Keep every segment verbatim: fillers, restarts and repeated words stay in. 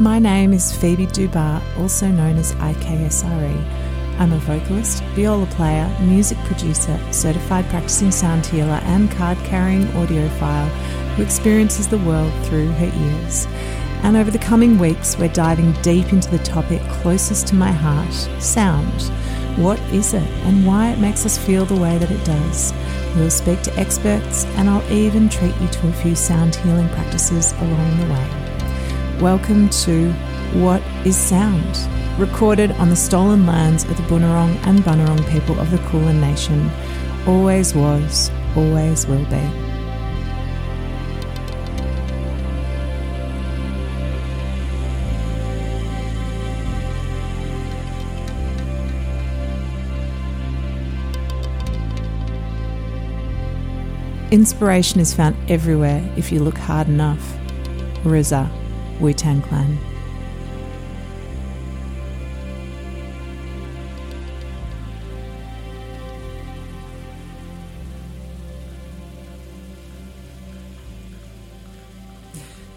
My name is Phoebe Dubar, also known as I K S R E. I'm a vocalist, viola player, music producer, certified practicing sound healer and card-carrying audiophile who experiences the world through her ears. And over the coming weeks, we're diving deep into the topic closest to my heart, sound. What is it and why it makes us feel the way that it does? We'll speak to experts and I'll even treat you to a few sound healing practices along the way. Welcome to What is Sound? Recorded on the stolen lands of the Bunurong and Bunurong people of the Kulin Nation. Always was, always will be. Inspiration is found everywhere if you look hard enough. R Z A, Wu-Tang Clan.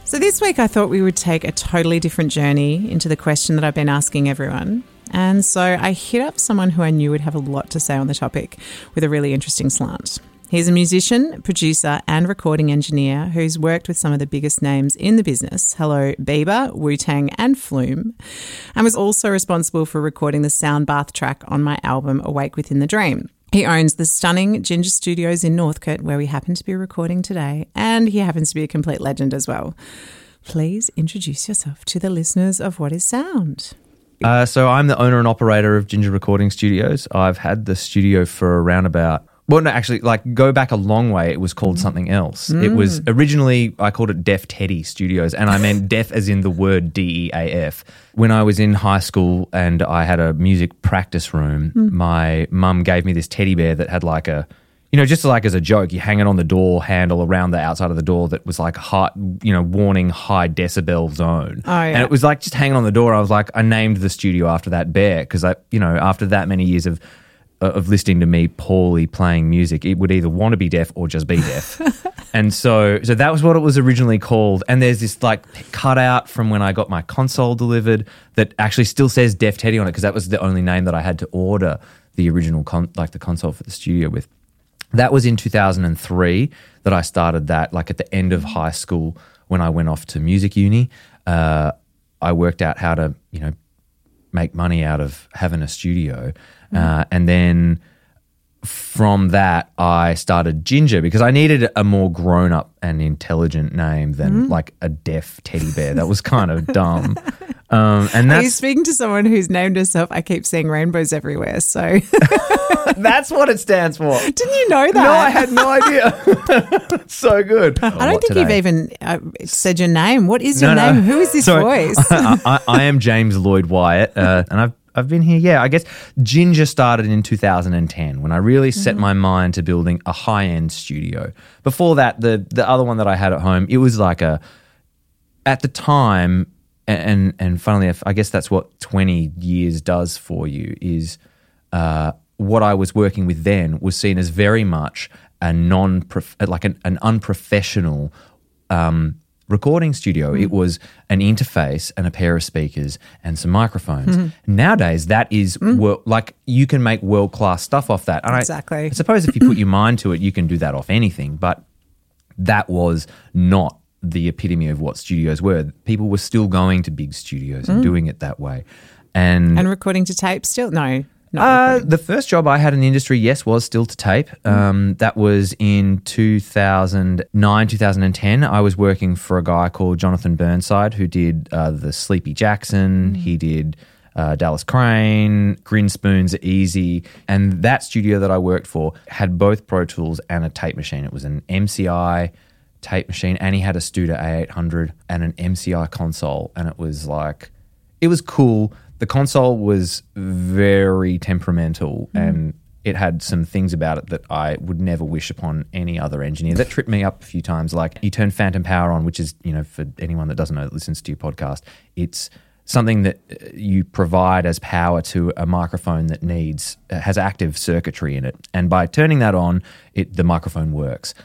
So this week I thought we would take a totally different journey into the question that I've been asking everyone. And so I hit up someone who I knew would have a lot to say on the topic with a really interesting slant. He's a musician, producer and recording engineer who's worked with some of the biggest names in the business. Hello, Bieber, Wu-Tang and Flume. And was also responsible for recording the sound bath track on my album Awake Within the Dream. He owns the stunning Ginger Studios in Northcote, where we happen to be recording today, and he happens to be a complete legend as well. Please introduce yourself to the listeners of What is Sound. Uh, so I'm the owner and operator of Ginger Recording Studios. I've had the studio for around about, well, no, actually, like go back a long way, it was called mm. something else. Mm. It was originally, I called it Deaf Teddy Studios, and I meant deaf as in the word D E A F. When I was in high school and I had a music practice room, mm. my mum gave me this teddy bear that had like a, you know, just like as a joke, you hang it on the door handle around the outside of the door that was like high, you know, warning high decibel zone. Oh, yeah. And it was like just hanging on the door. I was like, I named the studio after that bear because I, you know, after that many years of, of listening to me poorly playing music, it would either want to be deaf or just be deaf. And so so that was what it was originally called. And there's this like cutout from when I got my console delivered that actually still says Deaf Teddy on it because that was the only name that I had to order the original con- like the console for the studio with. That was in two thousand three that I started that, like at the end of high school when I went off to music uni. Uh, I worked out how to, you know, make money out of having a studio. Uh, and then from that, I started Ginger because I needed a more grown-up and intelligent name than mm. like a deaf teddy bear. That was kind of dumb. Um, and that's, are you speaking to someone who's named herself, I keep seeing rainbows everywhere, so. That's what it stands for. Didn't you know that? No, I had no idea. So good. I don't what think today? You've even uh, said your name. What is your no, name? No. Who is this so, voice? I, I, I am James Lloyd Wyatt, uh, and I've I've been here, yeah, I guess Ginger started in two thousand ten when I really set mm-hmm. my mind to building a high-end studio. Before that, the the other one that I had at home, it was like a, at the time, and and funnily, I guess that's what twenty years does for you is uh, what I was working with then was seen as very much a non, like an, an unprofessional um recording studio. Mm. It was an interface and a pair of speakers and some microphones. Mm. Nowadays, that is mm. world, like you can make world-class stuff off that. And exactly. I, I suppose if you put your mind to it, you can do that off anything, but that was not the epitome of what studios were. People were still going to big studios mm. and doing it that way. And, and recording to tape still? No. Uh, the first job I had in the industry, yes, was still to tape. Um, that was in two thousand nine, two thousand ten. I was working for a guy called Jonathan Burnside who did uh, the Sleepy Jackson. Mm. He did uh, Dallas Crane, Grinspoons, Easy. And that studio that I worked for had both Pro Tools and a tape machine. It was an M C I tape machine and he had a Studer A eight hundred and an M C I console. And it was like, it was cool. The console was very temperamental mm. and it had some things about it that I would never wish upon any other engineer. That tripped me up a few times. Like you turn phantom power on, which is, you know, for anyone that doesn't know that listens to your podcast, it's something that you provide as power to a microphone that needs, has active circuitry in it. And by turning that on, it the microphone works.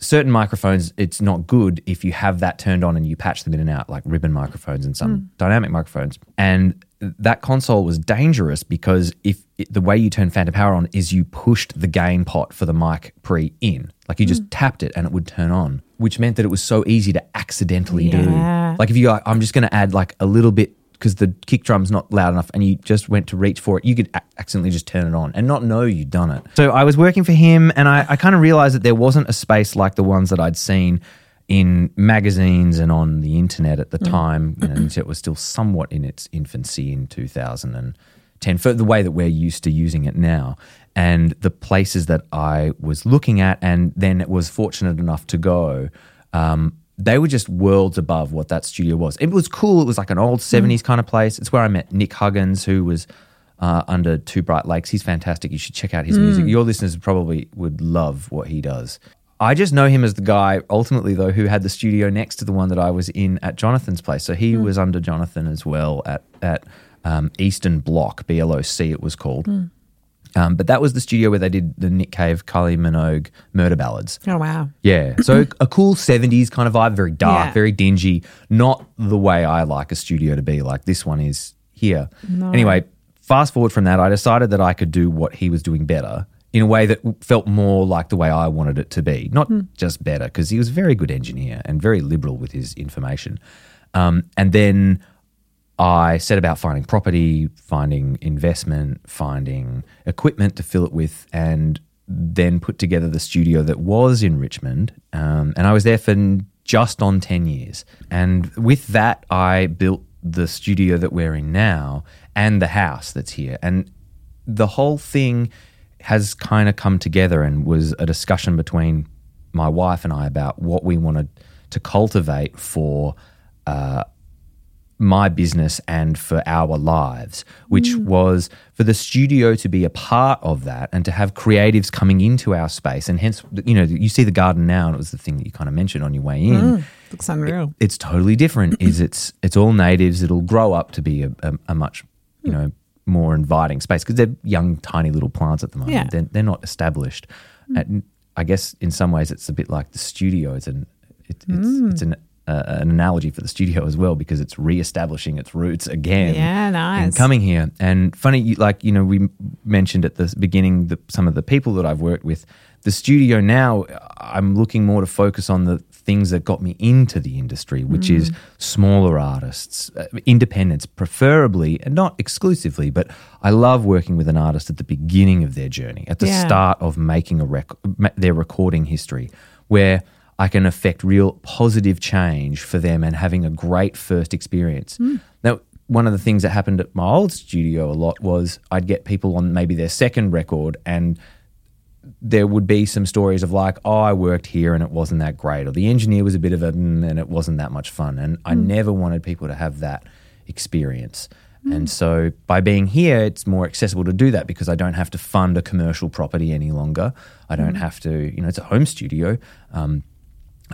certain microphones, it's not good if you have that turned on and you patch them in and out, like ribbon microphones and some mm. dynamic microphones. And that console was dangerous because if it, the way you turn phantom power on is you pushed the gain pot for the mic pre in. Like you just mm. tapped it and it would turn on, which meant that it was so easy to accidentally yeah. do. Like if you like, I'm just going to add like a little bit because the kick drum's not loud enough and you just went to reach for it, you could a- accidentally just turn it on and not know you'd done it. So I was working for him and I, I kind of realised that there wasn't a space like the ones that I'd seen in magazines and on the internet at the mm. time. You know, the internet was still somewhat in its infancy in two thousand ten for the way that we're used to using it now. And the places that I was looking at and then was fortunate enough to go um, – they were just worlds above what that studio was. It was cool. It was like an old seventies kind of place. It's where I met Nick Huggins, who was uh, under Two Bright Lakes. He's fantastic. You should check out his mm. music. Your listeners probably would love what he does. I just know him as the guy, ultimately, though, who had the studio next to the one that I was in at Jonathan's place. So he mm. was under Jonathan as well at, at um, Eastern Block, B L O C it was called. Mm. Um, but that was the studio where they did the Nick Cave, Kylie Minogue murder ballads. Oh, wow. Yeah. So a cool seventies kind of vibe, very dark, yeah. very dingy, not the way I like a studio to be, like this one is here. No. Anyway, fast forward from that, I decided that I could do what he was doing better in a way that felt more like the way I wanted it to be, not mm. just better, because he was a very good engineer and very liberal with his information. Um, and then I set about finding property, finding investment, finding equipment to fill it with, and then put together the studio that was in Richmond. Um, and I was there for just on ten years. And with that, I built the studio that we're in now and the house that's here. And the whole thing has kind of come together and was a discussion between my wife and I about what we wanted to cultivate for uh my business and for our lives, which mm. was for the studio to be a part of that and to have creatives coming into our space. And hence, you know, you see the garden now, and it was the thing that you kind of mentioned on your way in. Mm, looks unreal. It, it's totally different. is it's it's all natives. It'll grow up to be a, a, a much, you know, more inviting space because they're young, tiny little plants at the moment. Yeah. They're, they're not established. Mm. And I guess in some ways it's a bit like the studio. It's an it, it's mm. it's an Uh, an analogy for the studio as well because it's reestablishing its roots again. Yeah, nice. And coming here. And funny, like, you know, we mentioned at the beginning the, some of the people that I've worked with. The studio now, I'm looking more to focus on the things that got me into the industry, which mm. is smaller artists, uh, independents preferably, and not exclusively, but I love working with an artist at the beginning of their journey, at the yeah. start of making a rec- their recording history where – I can affect real positive change for them and having a great first experience. Mm. Now, one of the things that happened at my old studio a lot was I'd get people on maybe their second record and there would be some stories of like, oh, I worked here and it wasn't that great, or the engineer was a bit of a mm, and it wasn't that much fun. And mm. I never wanted people to have that experience. Mm. And so by being here, it's more accessible to do that because I don't have to fund a commercial property any longer. I don't mm. have to, you know, it's a home studio. Um,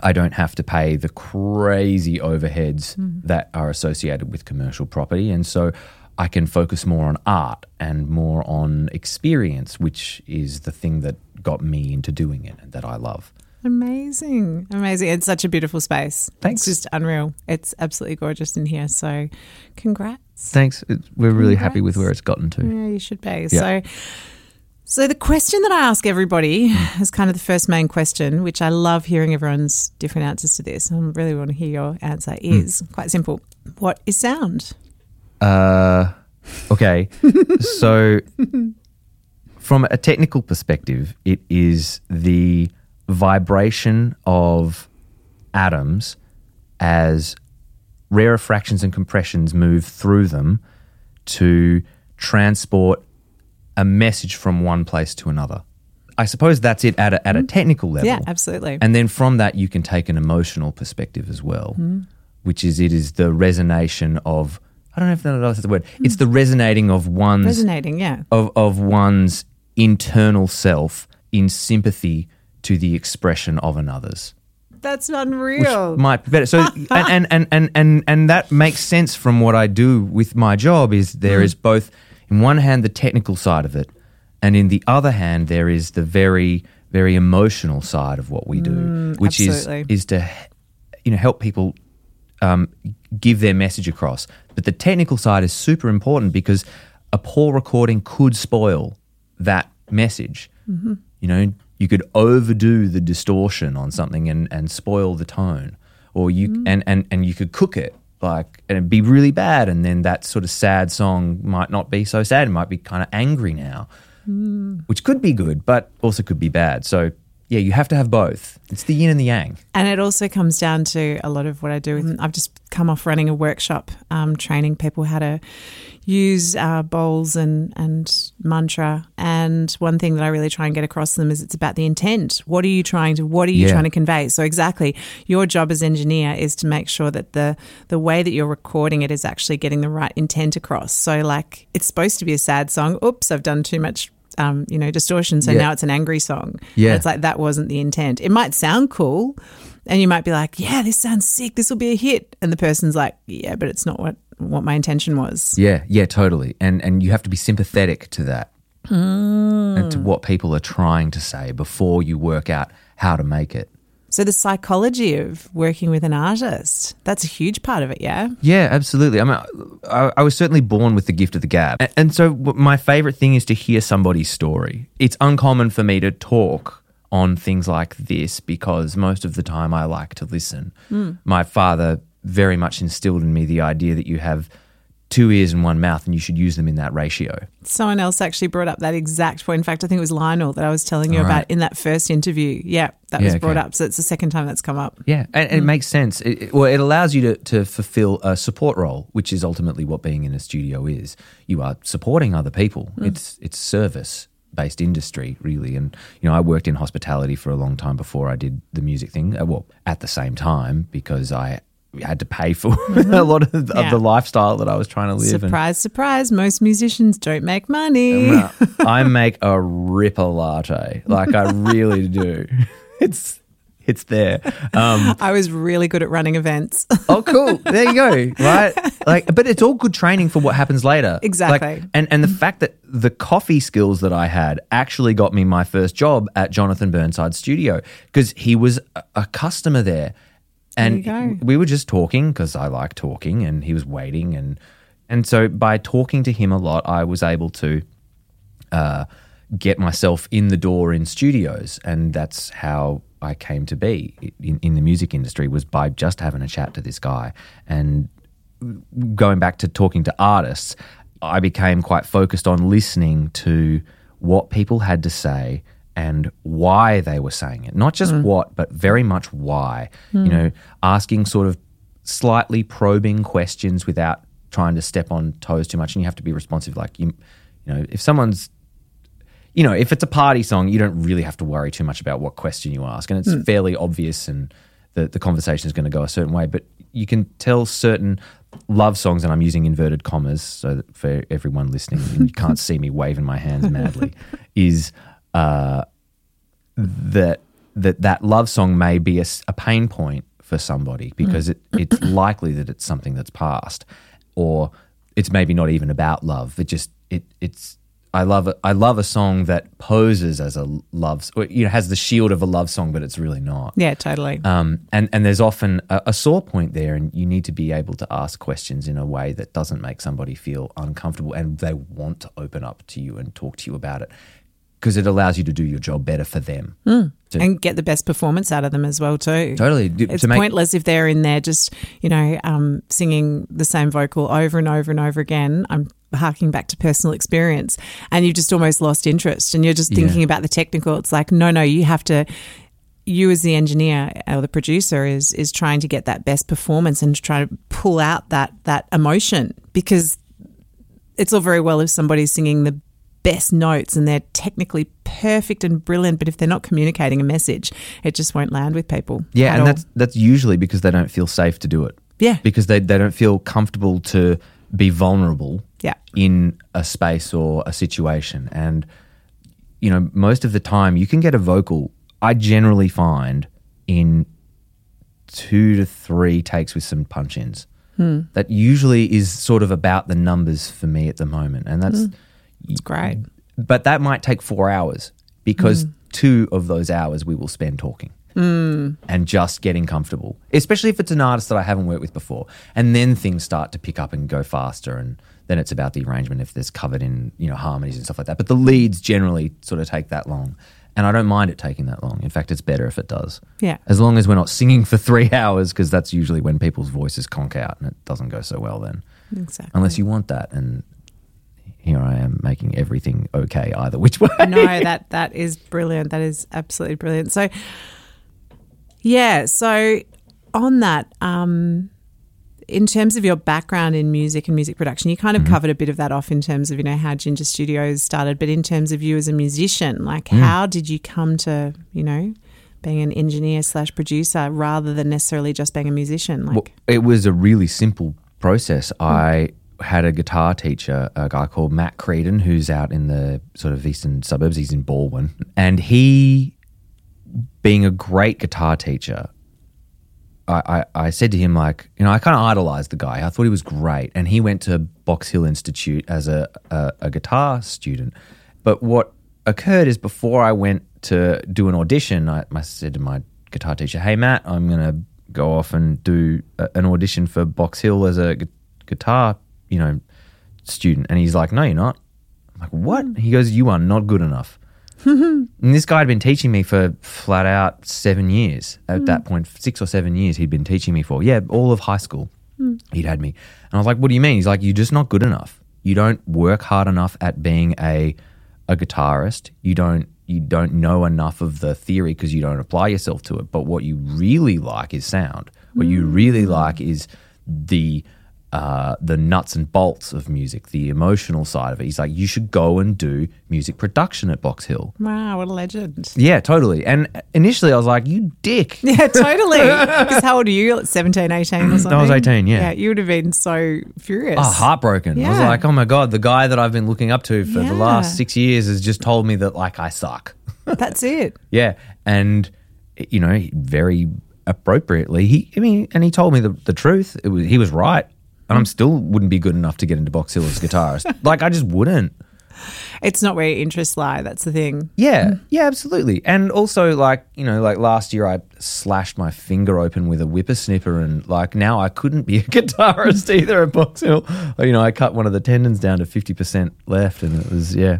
I don't have to pay the crazy overheads mm. that are associated with commercial property. And so I can focus more on art and more on experience, which is the thing that got me into doing it and that I love. Amazing. Amazing. It's such a beautiful space. Thanks. It's just unreal. It's absolutely gorgeous in here. So congrats. Thanks. We're really congrats. happy with where it's gotten to. Yeah, you should be. Yeah. So. So the question that I ask everybody is kind of the first main question, which I love hearing everyone's different answers to this. I really want to hear your answer is mm. quite simple. What is sound? Uh, okay. So from a technical perspective, it is the vibration of atoms as rarefactions and compressions move through them to transport a message from one place to another. I suppose that's it at a, at a technical level. Yeah, absolutely. And then from that you can take an emotional perspective as well, mm. which is it is the resonation of, I don't know if that's the word, mm. it's the resonating of one's... Resonating, yeah. Of, of one's internal self in sympathy to the expression of another's. That's unreal. Which might be better. So and, and, and, and, and, and that makes sense from what I do with my job is there mm. is both... In one hand, the technical side of it, and in the other hand, there is the very very emotional side of what we do, mm, which absolutely. is is to you know help people um, give their message across. But the technical side is super important because a poor recording could spoil that message. Mm-hmm. You know, you could overdo the distortion on something and, and spoil the tone, or you mm. and, and, and you could cook it like and it'd be really bad, and then that sort of sad song might not be so sad. It might be kind of angry now, mm. which could be good, but also could be bad. So yeah, you have to have both. It's the yin and the yang. And it also comes down to a lot of what I do. With, I've just come off running a workshop, um, training people how to use uh, bowls and, and mantra. And one thing that I really try and get across to them is it's about the intent. What are you trying to, what are you yeah. trying to convey? So exactly, your job as engineer is to make sure that the, the way that you're recording it is actually getting the right intent across. So like it's supposed to be a sad song. Oops, I've done too much Um, you know, distortion. So yeah. now it's an angry song. Yeah. And it's like, that wasn't the intent. It might sound cool and you might be like, yeah, this sounds sick. This will be a hit. And the person's like, yeah, but it's not what, what my intention was. Yeah. Yeah, totally. And, and you have to be sympathetic to that mm. and to what people are trying to say before you work out how to make it. So the psychology of working with an artist, that's a huge part of it, yeah? Yeah, absolutely. I mean, I, I was certainly born with the gift of the gab. And, and so my favourite thing is to hear somebody's story. It's uncommon for me to talk on things like this because most of the time I like to listen. Mm. My father very much instilled in me the idea that you have two ears and one mouth and you should use them in that ratio. Someone else actually brought up that exact point. In fact, I think it was Lionel that I was telling you All about right. in that first interview. Yeah, that yeah, was brought okay. up. So it's the second time that's come up. Yeah, and, and mm. it makes sense. It, it, well, it allows you to, to fulfill a support role, which is ultimately what being in a studio is. You are supporting other people. Mm. It's it's service-based industry, really. And, you know, I worked in hospitality for a long time before I did the music thing. Well, at the same time because I – had to pay for mm-hmm. a lot of the, yeah. of the lifestyle that I was trying to live. Surprise, and, surprise, most musicians don't make money. I, I make a ripper latte. Like I really do. It's it's there. Um, I was really good at running events. Oh, cool. There you go. Right? Like, but it's all good training for what happens later. Exactly. Like, and, and the fact that the coffee skills that I had actually got me my first job at Jonathan Burnside studio because he was a, a customer there. And we were just talking because I like talking and he was waiting. And and so by talking to him a lot, I was able to uh, get myself in the door in studios. And that's how I came to be in, in the music industry was by just having a chat to this guy. And going back to talking to artists, I became quite focused on listening to what people had to say and why they were saying it. Not just mm. what, but very much why. Mm. You know, asking sort of slightly probing questions without trying to step on toes too much. And you have to be responsive. Like, you, you know, if someone's, you know, if it's a party song, you don't really have to worry too much about what question you ask. And it's mm. fairly obvious and the, the conversation is going to go a certain way. But you can tell certain love songs, and I'm using inverted commas so that for everyone listening, and you can't see me waving my hands madly, is... Uh, that that that love song may be a, a pain point for somebody because it, it's likely that it's something that's past, or it's maybe not even about love. It just it it's I love I love a song that poses as a love, or, you know, has the shield of a love song, but it's really not. Yeah, totally. Um, and and there's often a, a sore point there, and you need to be able to ask questions in a way that doesn't make somebody feel uncomfortable, and they want to open up to you and talk to you about it. Because it allows you to do your job better for them. Mm. To, and get the best performance out of them as well too. Totally. D- it's to make- pointless if they're in there just, you know, um, singing the same vocal over and over and over again. I'm harking back to personal experience and you've just almost lost interest and you're just thinking yeah. about the technical. It's like, no, no, you have to – you as the engineer or the producer is is trying to get that best performance and to try to pull out that that emotion, because it's all very well if somebody's singing the best notes and they're technically perfect and brilliant, but if they're not communicating a message, it just won't land with people. Yeah, and all. that's that's usually because they don't feel safe to do it. Yeah. Because they, they don't feel comfortable to be vulnerable yeah. in a space or a situation. And, you know, most of the time you can get a vocal, I generally find, in two to three takes with some punch-ins. Hmm. That usually is sort of about the numbers for me at the moment. And that's... Hmm. It's great. But that might take four hours because mm. two of those hours we will spend talking mm. and just getting comfortable, especially if it's an artist that I haven't worked with before. And then things start to pick up and go faster, and then it's about the arrangement if there's covered in, you know, harmonies and stuff like that. But the leads generally sort of take that long. And I don't mind it taking that long. In fact, it's better if it does. Yeah. As long as we're not singing for three hours, because that's usually when people's voices conk out and it doesn't go so well then. Exactly. Unless you want that, and here I am making everything okay either which way. No, that that is brilliant. That is absolutely brilliant. So, yeah, so on that, um, in terms of your background in music and music production, you kind of mm-hmm. covered a bit of that off in terms of, you know, how Ginger Studios started, but in terms of you as a musician, like mm. how did you come to, you know, being an engineer slash producer rather than necessarily just being a musician? Like, well, it was a really simple process. Mm. I had a guitar teacher, a guy called Matt Creedon, who's out in the sort of eastern suburbs. He's in Baldwin. And he, being a great guitar teacher, I, I, I said to him, like, you know, I kind of idolized the guy. I thought he was great. And he went to Box Hill Institute as a, a, a guitar student. But what occurred is, before I went to do an audition, I, I said to my guitar teacher, hey, Matt, I'm going to go off and do a, an audition for Box Hill as a gu- guitar you know, student. And he's like, no, you're not. I'm like, what? And he goes, you are not good enough. And this guy had been teaching me for flat out seven years. At mm. that point, six or seven years he'd been teaching me for. Yeah, all of high school mm. he'd had me. And I was like, what do you mean? He's like, you're just not good enough. You don't work hard enough at being a a guitarist. You don't you don't know enough of the theory because you don't apply yourself to it. But what you really like is sound. What mm. you really like is the Uh, the nuts and bolts of music, the emotional side of it. He's like, you should go and do music production at Box Hill. Wow, what a legend. Yeah, totally. And initially I was like, you dick. Yeah, totally. Because how old are you? Like seventeen, eighteen or something? I was eighteen, yeah. Yeah, you would have been so furious. Oh, heartbroken. Yeah. I was like, oh, my God, the guy that I've been looking up to for yeah. the last six years has just told me that, like, I suck. That's it. Yeah. And, you know, very appropriately, he, I mean, and he told me the, the truth. It was, he was right. And I still wouldn't be good enough to get into Box Hill as a guitarist. Like, I just wouldn't. It's not where your interests lie. That's the thing. Yeah. Mm. Yeah, absolutely. And also, like, you know, like last year I slashed my finger open with a whippersnipper, and, like, now I couldn't be a guitarist either at Box Hill. You know, I cut one of the tendons down to fifty percent left, and it was, yeah.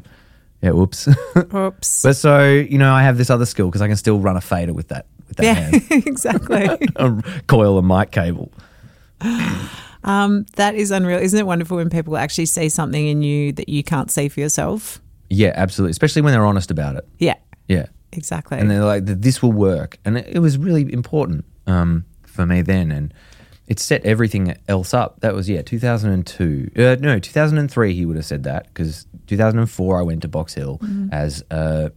Yeah, oops. Oops. But so, you know, I have this other skill because I can still run a fader with that, with that yeah, hand. Yeah, exactly. Coil a mic cable. Um, that is unreal. Isn't it wonderful when people actually see something in you that you can't see for yourself? Yeah, absolutely. Especially when they're honest about it. Yeah. Yeah. Exactly. And they're like, this will work. And it, it was really important um, for me then. And it set everything else up. That was, yeah, two thousand two. Uh, no, two thousand three he would have said that, because two thousand four I went to Box Hill mm-hmm. as a,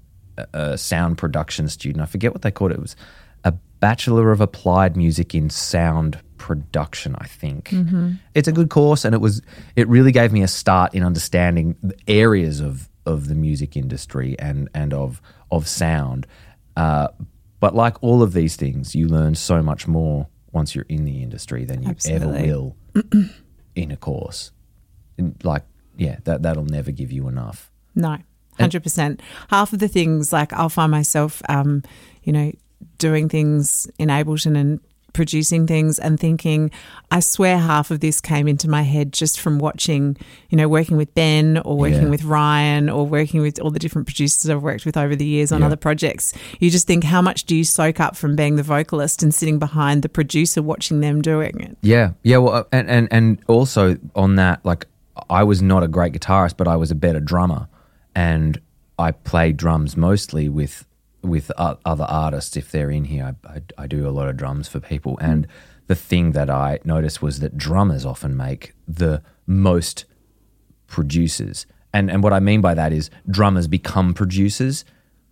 a sound production student. I forget what they called it. It was a Bachelor of Applied Music in Sound Production, I think. Mm-hmm. It's a good course, and it was it really gave me a start in understanding the areas of, of the music industry and and of of sound. Uh, but like all of these things, you learn so much more once you're in the industry than you Absolutely. Ever will in a course. And like, yeah, that that'll never give you enough. No, one hundred percent. And half of the things, like, I'll find myself, um, you know, doing things in Ableton and producing things and thinking, I swear half of this came into my head just from watching, you know, working with Ben or working yeah. with Ryan or working with all the different producers I've worked with over the years on yeah. other projects. You just think, how much do you soak up from being the vocalist and sitting behind the producer watching them doing it? Yeah. Yeah. Well, and, and, and also on that, like, I was not a great guitarist, but I was a better drummer, and I played drums mostly with with other artists if they're in here. I, I, I do a lot of drums for people, and the thing that I noticed was that drummers often make the most producers, and and what I mean by that is drummers become producers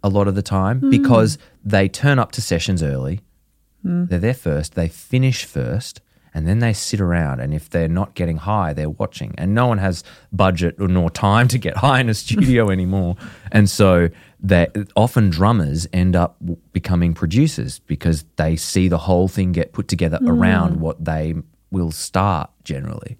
a lot of the time mm. because they turn up to sessions early, mm. they're there first, they finish first, and then they sit around, and if they're not getting high, they're watching, and no one has budget or nor time to get high in a studio anymore, and so that often drummers end up becoming producers because they see the whole thing get put together mm. around what they will start generally.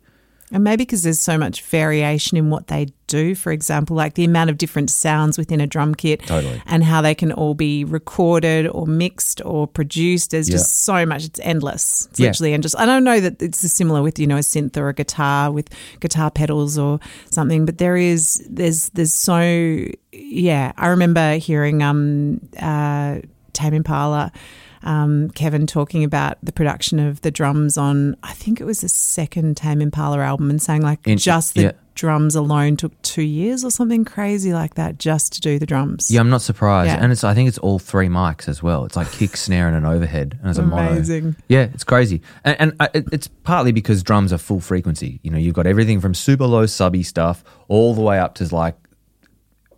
And maybe because there's so much variation in what they do, for example, like the amount of different sounds within a drum kit totally. And how they can all be recorded or mixed or produced. There's yeah. just so much. It's endless. It's yeah. literally endless. I don't know that it's similar with, you know, a synth or a guitar with guitar pedals or something, but there is there's there's so yeah. I remember hearing um uh Tame Impala. Um, Kevin talking about the production of the drums on, I think it was the second Tame Impala album, and saying like In- just the yeah. drums alone took two years or something crazy like that just to do the drums. Yeah, I'm not surprised. Yeah. And it's I think it's all three mics as well. It's like kick, snare and an overhead as a mono. Amazing. Yeah, it's crazy. And, and I, it's partly because drums are full frequency. You know, you've got everything from super low subby stuff all the way up to like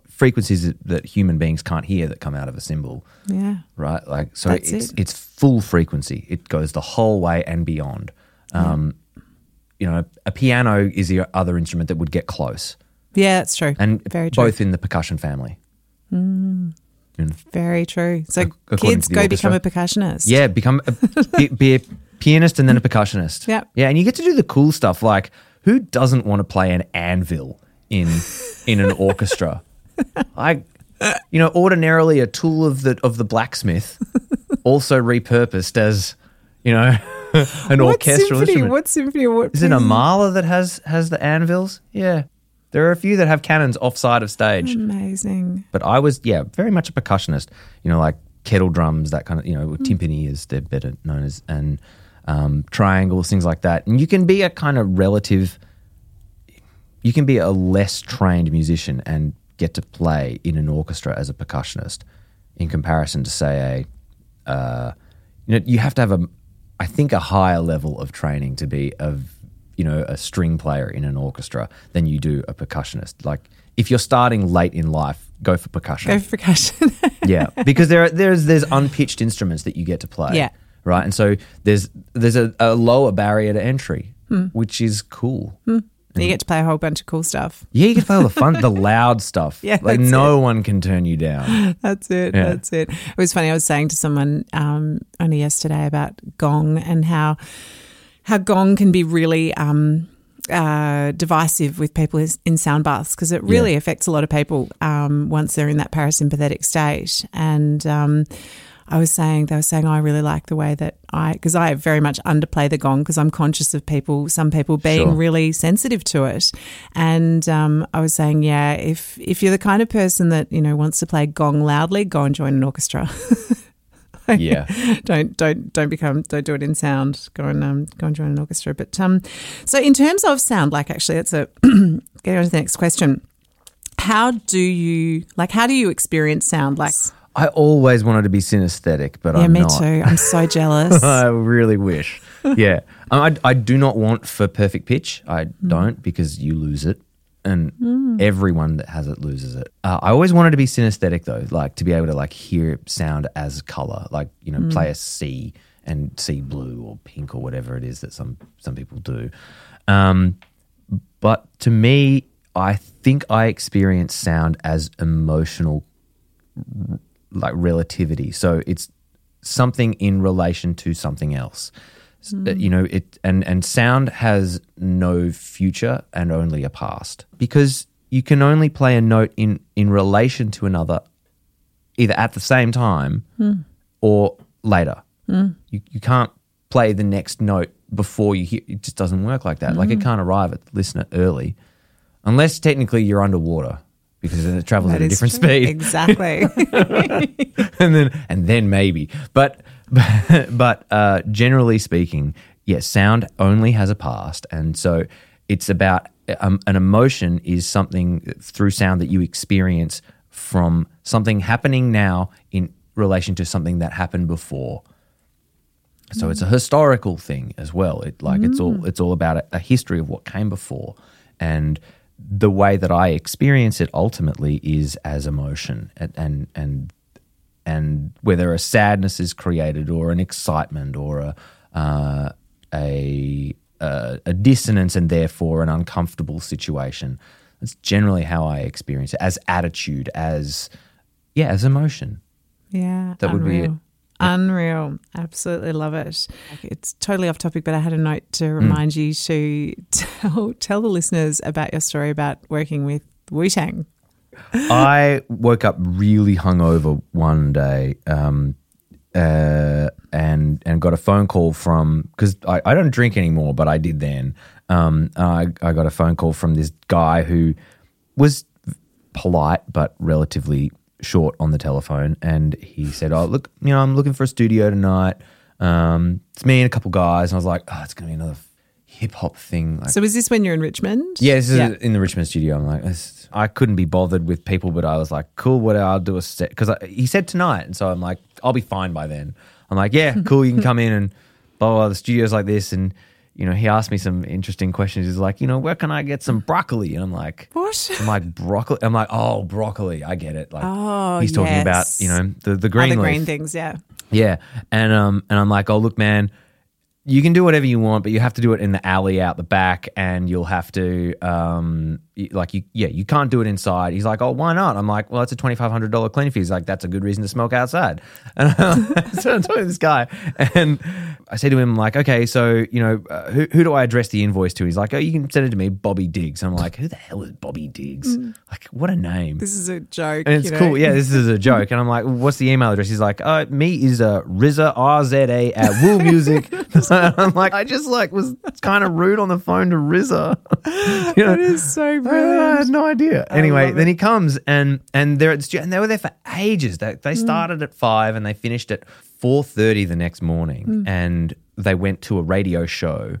frequencies that human beings can't hear that come out of a cymbal. Yeah. Right? Like, so That's it's it. it's full frequency. It goes the whole way and beyond. Um, yeah. You know, a piano is the other instrument that would get close. Yeah, that's true. And Very true. both in the percussion family. Mm. Very true. So a- kids go orchestra. become a percussionist. Yeah, become a, be, be a pianist and then a percussionist. Yeah. Yeah, and you get to do the cool stuff. Like, who doesn't want to play an anvil in in an orchestra? I, you know, ordinarily a tool of the of the blacksmith, also repurposed as, you know, an what orchestral symphony, instrument. What symphony? What is it? A Mahler that has has the anvils? Yeah, there are a few that have cannons offside of stage. Amazing. But I was yeah very much a percussionist. You know, like kettle drums, that kind of you know mm. timpani is they're better known as, and um, triangles, things like that. And you can be a kind of relative. You can be a less trained musician and get to play in an orchestra as a percussionist in comparison to, say, a uh, you know you have to have a I think a higher level of training to be a you know a string player in an orchestra than you do a percussionist. Like if you're starting late in life, go for percussion. Go for percussion. yeah, because there are, there's there's unpitched instruments that you get to play. Yeah. Right, and so there's there's a, a lower barrier to entry, hmm. which is cool. Hmm. And you get to play a whole bunch of cool stuff. Yeah, you get to play all the fun, the loud stuff. Yeah, like no it. one can turn you down. That's it. Yeah. That's it. It was funny. I was saying to someone um, only yesterday about gong and how how gong can be really um, uh, divisive with people in sound baths because it really yeah. affects a lot of people um, once they're in that parasympathetic state. And um, I was saying, they were saying, oh, I really like the way that I, because I very much underplay the gong because I'm conscious of people, some people being sure. really sensitive to it. And um, I was saying, yeah, if if you're the kind of person that, you know, wants to play gong loudly, go and join an orchestra. like, yeah. Don't, don't, don't become, don't do it in sound. Go and, um, go and join an orchestra. But um, so in terms of sound, like actually that's a, get on to the next question. How do you, like how do you experience sound? Like. I always wanted to be synesthetic, but yeah, I'm not. Yeah, me too. I'm so jealous. I really wish. Yeah. I, I do not want for perfect pitch. I mm. don't because you lose it and mm. everyone that has it loses it. Uh, I always wanted to be synesthetic though, like to be able to like hear sound as colour, like, you know, mm. play a C and see blue or pink or whatever it is that some, some people do. Um, but to me, I think I experience sound as emotional r- like relativity. So it's something in relation to something else. Mm. You know, it and, and sound has no future and only a past because you can only play a note in, in relation to another either at the same time mm. or later. Mm. You you can't play the next note before you hear. It just doesn't work like that. Mm. Like it can't arrive at the listener early unless technically you're underwater. Because then it travels that at a different true. speed, exactly. and then, and then maybe, but, but uh, generally speaking, yes, sound only has a past, and so it's about um, an emotion is something through sound that you experience from something happening now in relation to something that happened before. So mm. it's a historical thing as well. It like mm. it's all it's all about a, a history of what came before, and. The way that I experience it ultimately is as emotion and, and and and whether a sadness is created or an excitement or a uh, a, a a dissonance and therefore an uncomfortable situation. That's generally how I experience it, as attitude, as, yeah, as emotion. Yeah, that would unreal. be it. Unreal. Absolutely love it. It's totally off topic, but I had a note to remind mm. you to tell, tell the listeners about your story about working with Wu-Tang. I woke up really hungover one day um, uh, and and got a phone call from, because I, I don't drink anymore, but I did then. Um, I, I got a phone call from this guy who was polite but relatively short on the telephone, and he said, oh, look, you know, I'm looking for a studio tonight. Um, it's me and a couple guys. And I was like, oh, it's going to be another hip-hop thing. Like, so is this when you're in Richmond? Yeah, this is yeah. in the Richmond studio. I'm like, this, I couldn't be bothered with people, but I was like, cool, what I'll do a set. Because he said tonight, and so I'm like, I'll be fine by then. I'm like, yeah, cool, you can come in and blah, blah, blah, the studio's like this. And, you know, he asked me some interesting questions. He's like, you know, where can I get some broccoli? And I'm like, what? I'm like, broccoli? I'm like, oh, broccoli. I get it. Like, oh, he's talking yes. about, you know, the, the green oh, the leaf. green things, yeah. Yeah. And, um, and I'm like, oh, look, man, you can do whatever you want, but you have to do it in the alley out the back, and you'll have to, um, like, you, yeah, you can't do it inside. He's like, oh, why not? I'm like, well, it's a twenty-five hundred dollars cleaning fee. He's like, that's a good reason to smoke outside. And I'm, so I'm talking to this guy, and I said to him, like, okay, so, you know, uh, who, who do I address the invoice to? He's like, oh, you can send it to me, Bobby Diggs. And I'm like, who the hell is Bobby Diggs? Mm. Like, what a name. This is a joke. And it's you know? cool. Yeah, this is a joke. And I'm like, well, what's the email address? He's like, oh, me is uh, R Z A, R Z A at Woo Music. And I'm like, I just, like, was kind of rude on the phone to R Z A. You know? That is so brilliant. I had no idea. I anyway, then he comes, and and they're at the, and they were there for ages. They, they started mm. at five and they finished at four thirty the next morning, mm. and they went to a radio show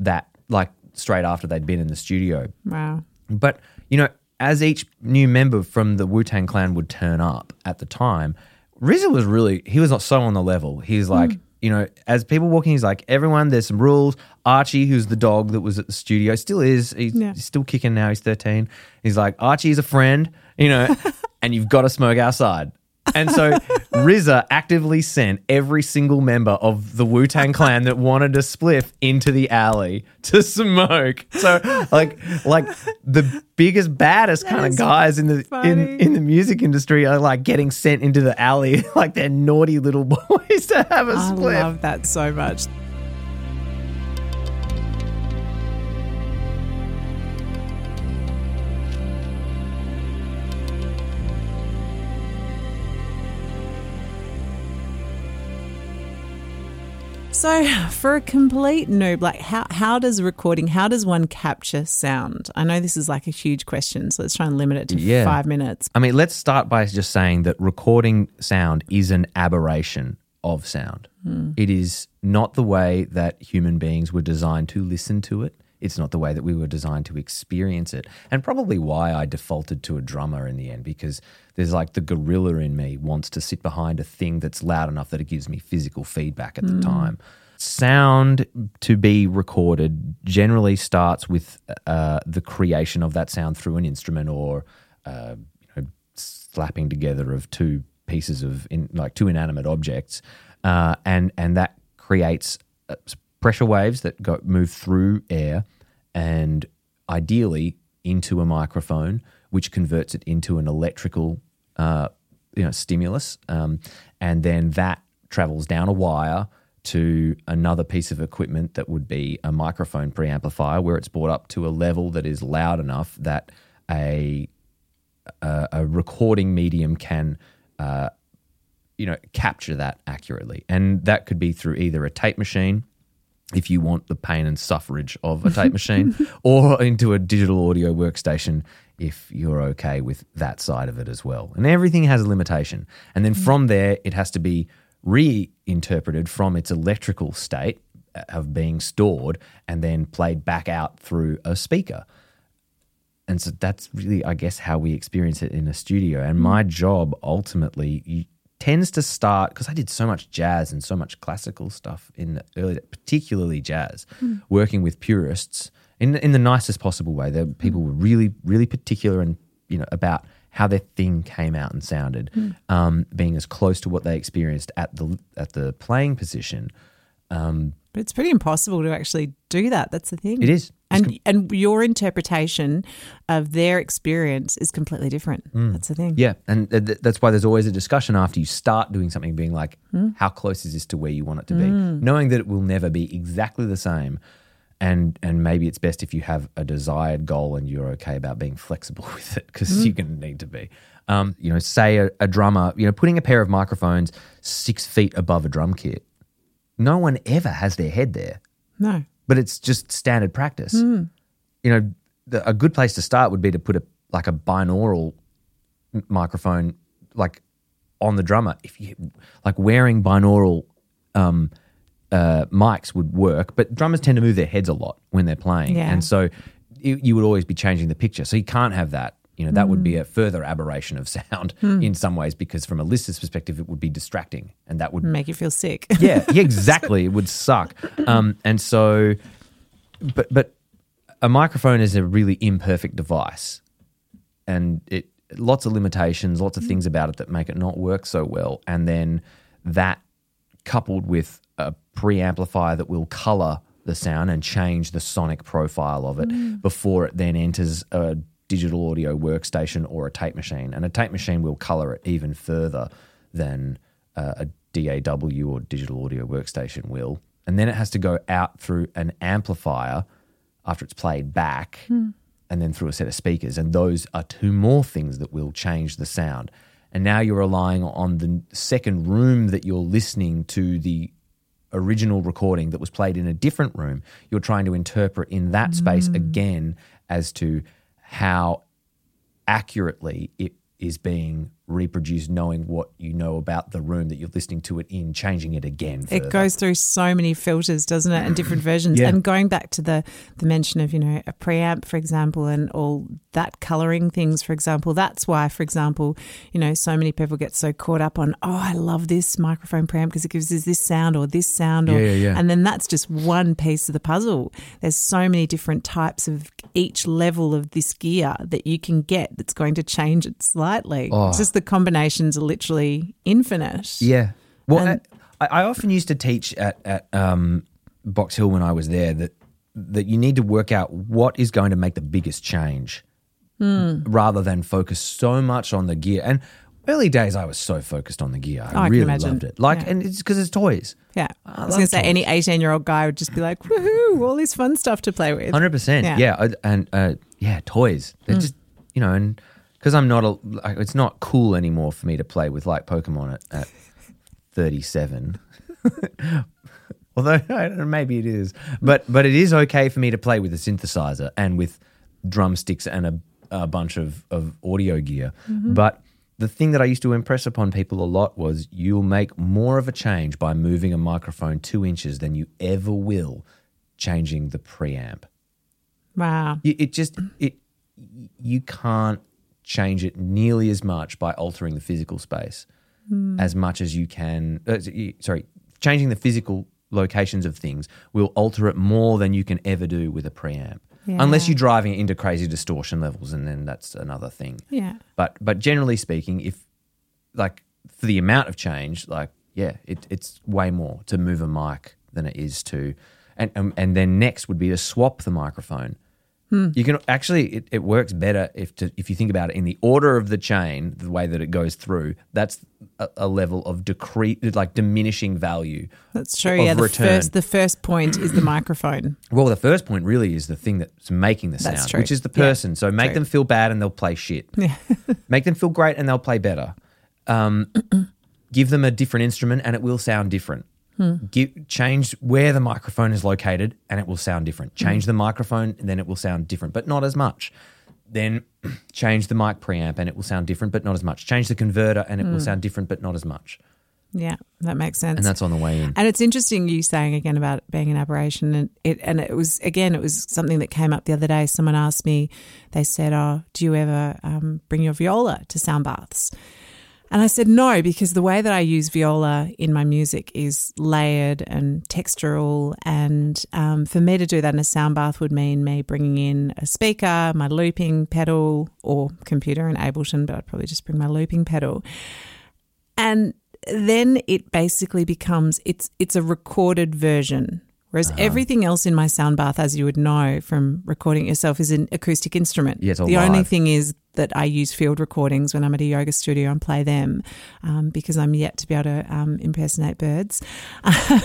that, like, straight after they'd been in the studio. Wow. But, you know, as each new member from the Wu-Tang Clan would turn up at the time, R Z A was really, he was not so on the level. He's like, mm. you know, as people walking, he's like, everyone, there's some rules. Archie, who's the dog that was at the studio, still is. He's, yeah. he's still kicking now. He's thirteen. He's like, Archie's a friend, you know, and you've got to smoke outside. And so R Z A actively sent every single member of the Wu-Tang Clan that wanted to spliff into the alley to smoke. So like like the biggest, baddest that kind of guys in the in, in the music industry are like getting sent into the alley like they're naughty little boys to have a spliff. I love that so much. So for a complete noob, like how, how does recording, how does one capture sound? I know this is like a huge question, so let's try and limit it to yeah. five minutes. I mean, let's start by just saying that recording sound is an aberration of sound. Mm. It is not the way that human beings were designed to listen to it. It's not the way that we were designed to experience it, and probably why I defaulted to a drummer in the end, because there's like the gorilla in me wants to sit behind a thing that's loud enough that it gives me physical feedback at the mm. time. Sound to be recorded generally starts with uh, the creation of that sound through an instrument or uh, you know, slapping together of two pieces of in, like two inanimate objects, uh, and and that creates a, pressure waves that go, move through air and ideally into a microphone, which converts it into an electrical uh, you know, stimulus, um, and then that travels down a wire to another piece of equipment that would be a microphone preamplifier, where it's brought up to a level that is loud enough that a, a, a recording medium can uh, you know, capture that accurately. And that could be through either a tape machine, if you want the pain and suffrage of a tape machine, or into a digital audio workstation if you're okay with that side of it as well. And everything has a limitation. And then from there, it has to be reinterpreted from its electrical state of being stored and then played back out through a speaker. And so that's really, I guess, how we experience it in a studio. And my job ultimately you, tends to start, because I did so much jazz and so much classical stuff in the early, particularly jazz, mm. working with purists in in the nicest possible way. The people were really, really particular and you know about how their thing came out and sounded, mm. um, being as close to what they experienced at the at the playing position. Um, but it's pretty impossible to actually do that. That's the thing. It is. And com- and your interpretation of their experience is completely different. Mm. That's the thing. Yeah, and th- that's why there's always a discussion after you start doing something, being like, mm. how close is this to where you want it to mm. be? Knowing that it will never be exactly the same. And and maybe it's best if you have a desired goal and you're okay about being flexible with it, because mm. you're going to need to be. Um, you know, say a, a drummer, you know, putting a pair of microphones six feet above a drum kit, no one ever has their head there. No. But it's just standard practice. Mm. You know, the, a good place to start would be to put a like a binaural microphone like on the drummer. If you like wearing binaural um Uh, mics would work, but drummers tend to move their heads a lot when they're playing, yeah. and so you, you would always be changing the picture. So you can't have that. You know, that mm. would be a further aberration of sound mm. in some ways, because from a listener's perspective, it would be distracting, and that would make you feel sick. Yeah, yeah, exactly. It would suck. Um, and so, but but a microphone is a really imperfect device, and it lots of limitations, lots of mm. things about it that make it not work so well, and then that coupled with a preamplifier that will colour the sound and change the sonic profile of it mm. before it then enters a digital audio workstation or a tape machine. And a tape machine will colour it even further than uh, a D A W or digital audio workstation will. And then it has to go out through an amplifier after it's played back mm. and then through a set of speakers. And those are two more things that will change the sound. And now you're relying on the second room that you're listening to the original recording that was played in a different room. You're trying to interpret in that space mm. again as to how accurately it is being reproduced, knowing what you know about the room that you're listening to it in, changing it again further. It goes through so many filters, doesn't it, and different versions. Yeah. And going back to the, the mention of, you know, a preamp, for example, and all that colouring things, for example, that's why, for example, you know, so many people get so caught up on, oh, I love this microphone preamp because it gives us this sound or this sound. Or, yeah, yeah, yeah. And then that's just one piece of the puzzle. There's so many different types of each level of this gear that you can get that's going to change it slightly. Oh. It's just the combinations are literally infinite. Yeah. Well, and- I, I often used to teach at, at um, Box Hill when I was there that that you need to work out what is going to make the biggest change mm. rather than focus so much on the gear. And early days I was so focused on the gear. I, oh, I really loved it. Like, yeah. And it's because it's toys. Yeah. I, I was going to say any eighteen-year-old guy would just be like, woohoo, all this fun stuff to play with. one hundred percent. Yeah. yeah. And, uh, yeah, toys. They're mm. just, you know, and – because I'm not a, it's not cool anymore for me to play with like Pokemon at, at thirty-seven. Although I don't know, maybe it is, but but it is okay for me to play with a synthesizer and with drumsticks and a, a bunch of, of audio gear. Mm-hmm. But the thing that I used to impress upon people a lot was you'll make more of a change by moving a microphone two inches than you ever will changing the preamp. Wow! It, it just it you can't change it nearly as much by altering the physical space mm. as much as you can. Uh, sorry, changing the physical locations of things will alter it more than you can ever do with a preamp, yeah. unless you're driving it into crazy distortion levels, and then that's another thing. Yeah. But but generally speaking, if like for the amount of change, like yeah, it, it's way more to move a mic than it is to, and um, and then next would be to swap the microphone. Hmm. You can actually it, it works better if to, if you think about it in the order of the chain, the way that it goes through. That's a, a level of decrease, like diminishing value. That's true. Of yeah, the return. first the first point is the microphone. Well, the first point really is the thing that's making the sound, which is the person. Yeah, so make true. them feel bad and they'll play shit. Yeah. Make them feel great and they'll play better. Um, give them a different instrument and it will sound different. Hmm. Give, change where the microphone is located and it will sound different. Change hmm. the microphone and then it will sound different, but not as much. Then change the mic preamp and it will sound different, but not as much. Change the converter and it hmm. will sound different, but not as much. Yeah, that makes sense. And that's on the way in. And it's interesting you saying again about it being an aberration. And it, and it was, again, it was something that came up the other day. Someone asked me, they said, oh, do you ever um, bring your viola to sound baths? And I said no, because the way that I use viola in my music is layered and textural, and um, for me to do that in a soundbath would mean me bringing in a speaker, my looping pedal or computer in Ableton, but I'd probably just bring my looping pedal. And then it basically becomes it's it's a recorded version Whereas uh-huh. everything else in my sound bath, as you would know from recording it yourself, is an acoustic instrument. Yeah, it's all the live. Only thing is that I use field recordings when I'm at a yoga studio and play them um, because I'm yet to be able to um, impersonate birds.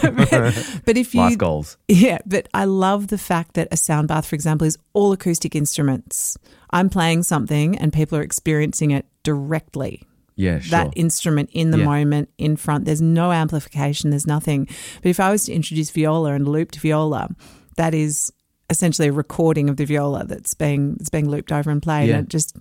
but, but if you, life goals. Yeah, but I love the fact that a sound bath, for example, is all acoustic instruments. I'm playing something and people are experiencing it directly. Yeah, sure. That instrument in the yeah. moment, in front. There's no amplification. There's nothing. But if I was to introduce viola and looped viola, that is essentially a recording of the viola that's being that's being looped over and played. Yeah. And it just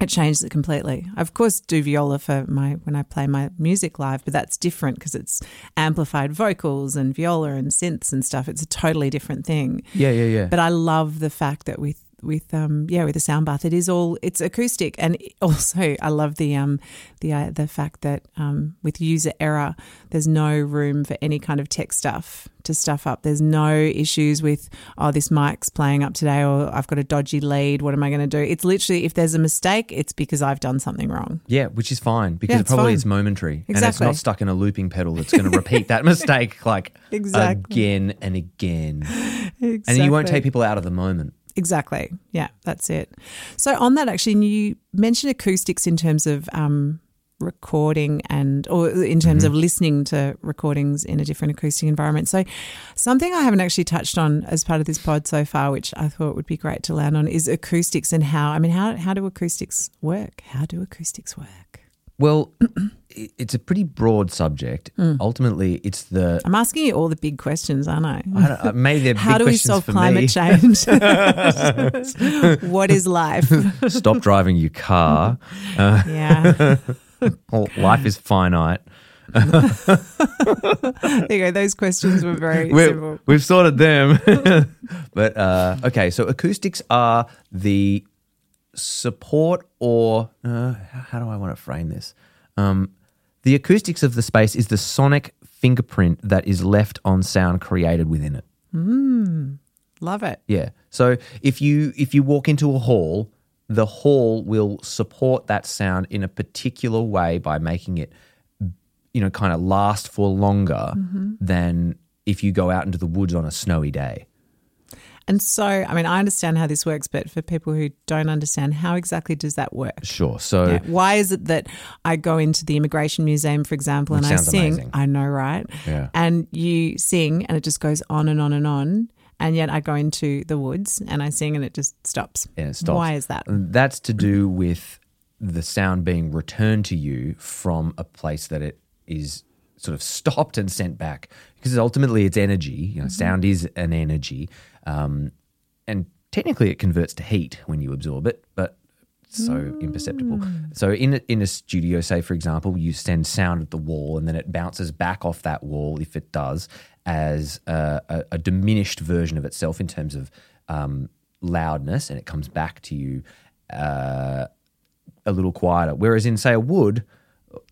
it changes it completely. I, of course, do viola for my when I play my music live, but that's different because it's amplified vocals and viola and synths and stuff. It's a totally different thing. Yeah, yeah, yeah. But I love the fact that we. With um yeah with a sound bath, it is all it's acoustic, and also I love the um the uh, the fact that um with user error there's no room for any kind of tech stuff to stuff up. There's no issues with oh this mic's playing up today or I've got a dodgy lead. What am I going to do? It's literally if there's a mistake, it's because I've done something wrong. Yeah, which is fine because yeah, it probably fine. Is momentary exactly. and it's not stuck in a looping pedal that's going to repeat that mistake like exactly. again and again. Exactly. And you won't take people out of the moment. Exactly. Yeah, that's it. So on that actually, you mentioned acoustics in terms of um, recording and or in terms mm-hmm. of listening to recordings in a different acoustic environment. So something I haven't actually touched on as part of this pod so far, which I thought would be great to land on, is acoustics and how, I mean, how, how do acoustics work? How do acoustics work? Well, it's a pretty broad subject. Mm. Ultimately, it's the... I'm asking you all the big questions, aren't I? I don't, uh, maybe they're big questions for me. How do we solve climate change? What is life? Stop driving your car. Uh, yeah. Life is finite. There you go. Those questions were very we're, simple. We've sorted them. But, uh, okay, so acoustics are the... support or uh, how do I want to frame this? Um, the acoustics of the space is the sonic fingerprint that is left on sound created within it. Mm, love it. Yeah. So if you if you walk into a hall, the hall will support that sound in a particular way by making it, you know, kind of last for longer mm-hmm. than if you go out into the woods on a snowy day. And so, I mean, I understand how this works, but for people who don't understand, how exactly does that work? Sure. So yeah. Why is it that I go into the Immigration Museum, for example, and I sing? Amazing. I know, right? Yeah. And you sing and it just goes on and on and on. And yet I go into the woods and I sing and it just stops. Yeah, it stops. Why is that? That's to do with the sound being returned to you from a place that it is sort of stopped and sent back because ultimately it's energy. You know, mm-hmm. Sound is an energy. Um, and technically it converts to heat when you absorb it, but it's so mm. imperceptible. So in a, in a studio, say, for example, you send sound at the wall and then it bounces back off that wall, if it does, as a, a, a diminished version of itself in terms of um, loudness, and it comes back to you uh, a little quieter. Whereas in, say, a wood,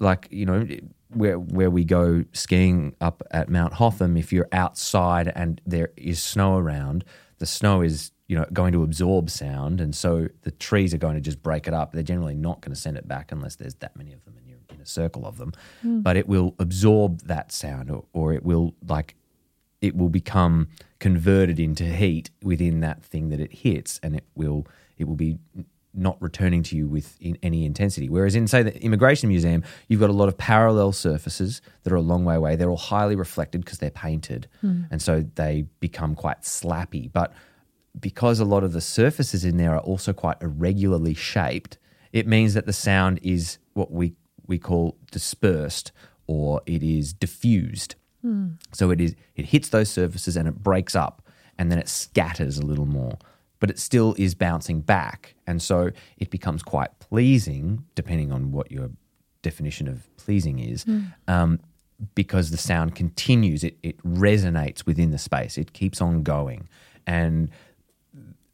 like, you know, where where we go skiing up at Mount Hotham, if you're outside and there is snow around, the snow is, you know, going to absorb sound, and so the trees are going to just break it up. They're generally not going to send it back unless there's that many of them and you're in a circle of them. Mm. But it will absorb that sound, or, or it will like it will become converted into heat within that thing that it hits, and it will it will be not returning to you with in any intensity. Whereas in, say, the Immigration Museum, you've got a lot of parallel surfaces that are a long way away. They're all highly reflected because they're painted, mm. and so they become quite slappy. But because a lot of the surfaces in there are also quite irregularly shaped, it means that the sound is what we, we call dispersed, or it is diffused. Mm. So it is it hits those surfaces and it breaks up, and then it scatters a little more. But it still is bouncing back, and so it becomes quite pleasing, depending on what your definition of pleasing is, mm. um, because the sound continues. It, it resonates within the space. It keeps on going, and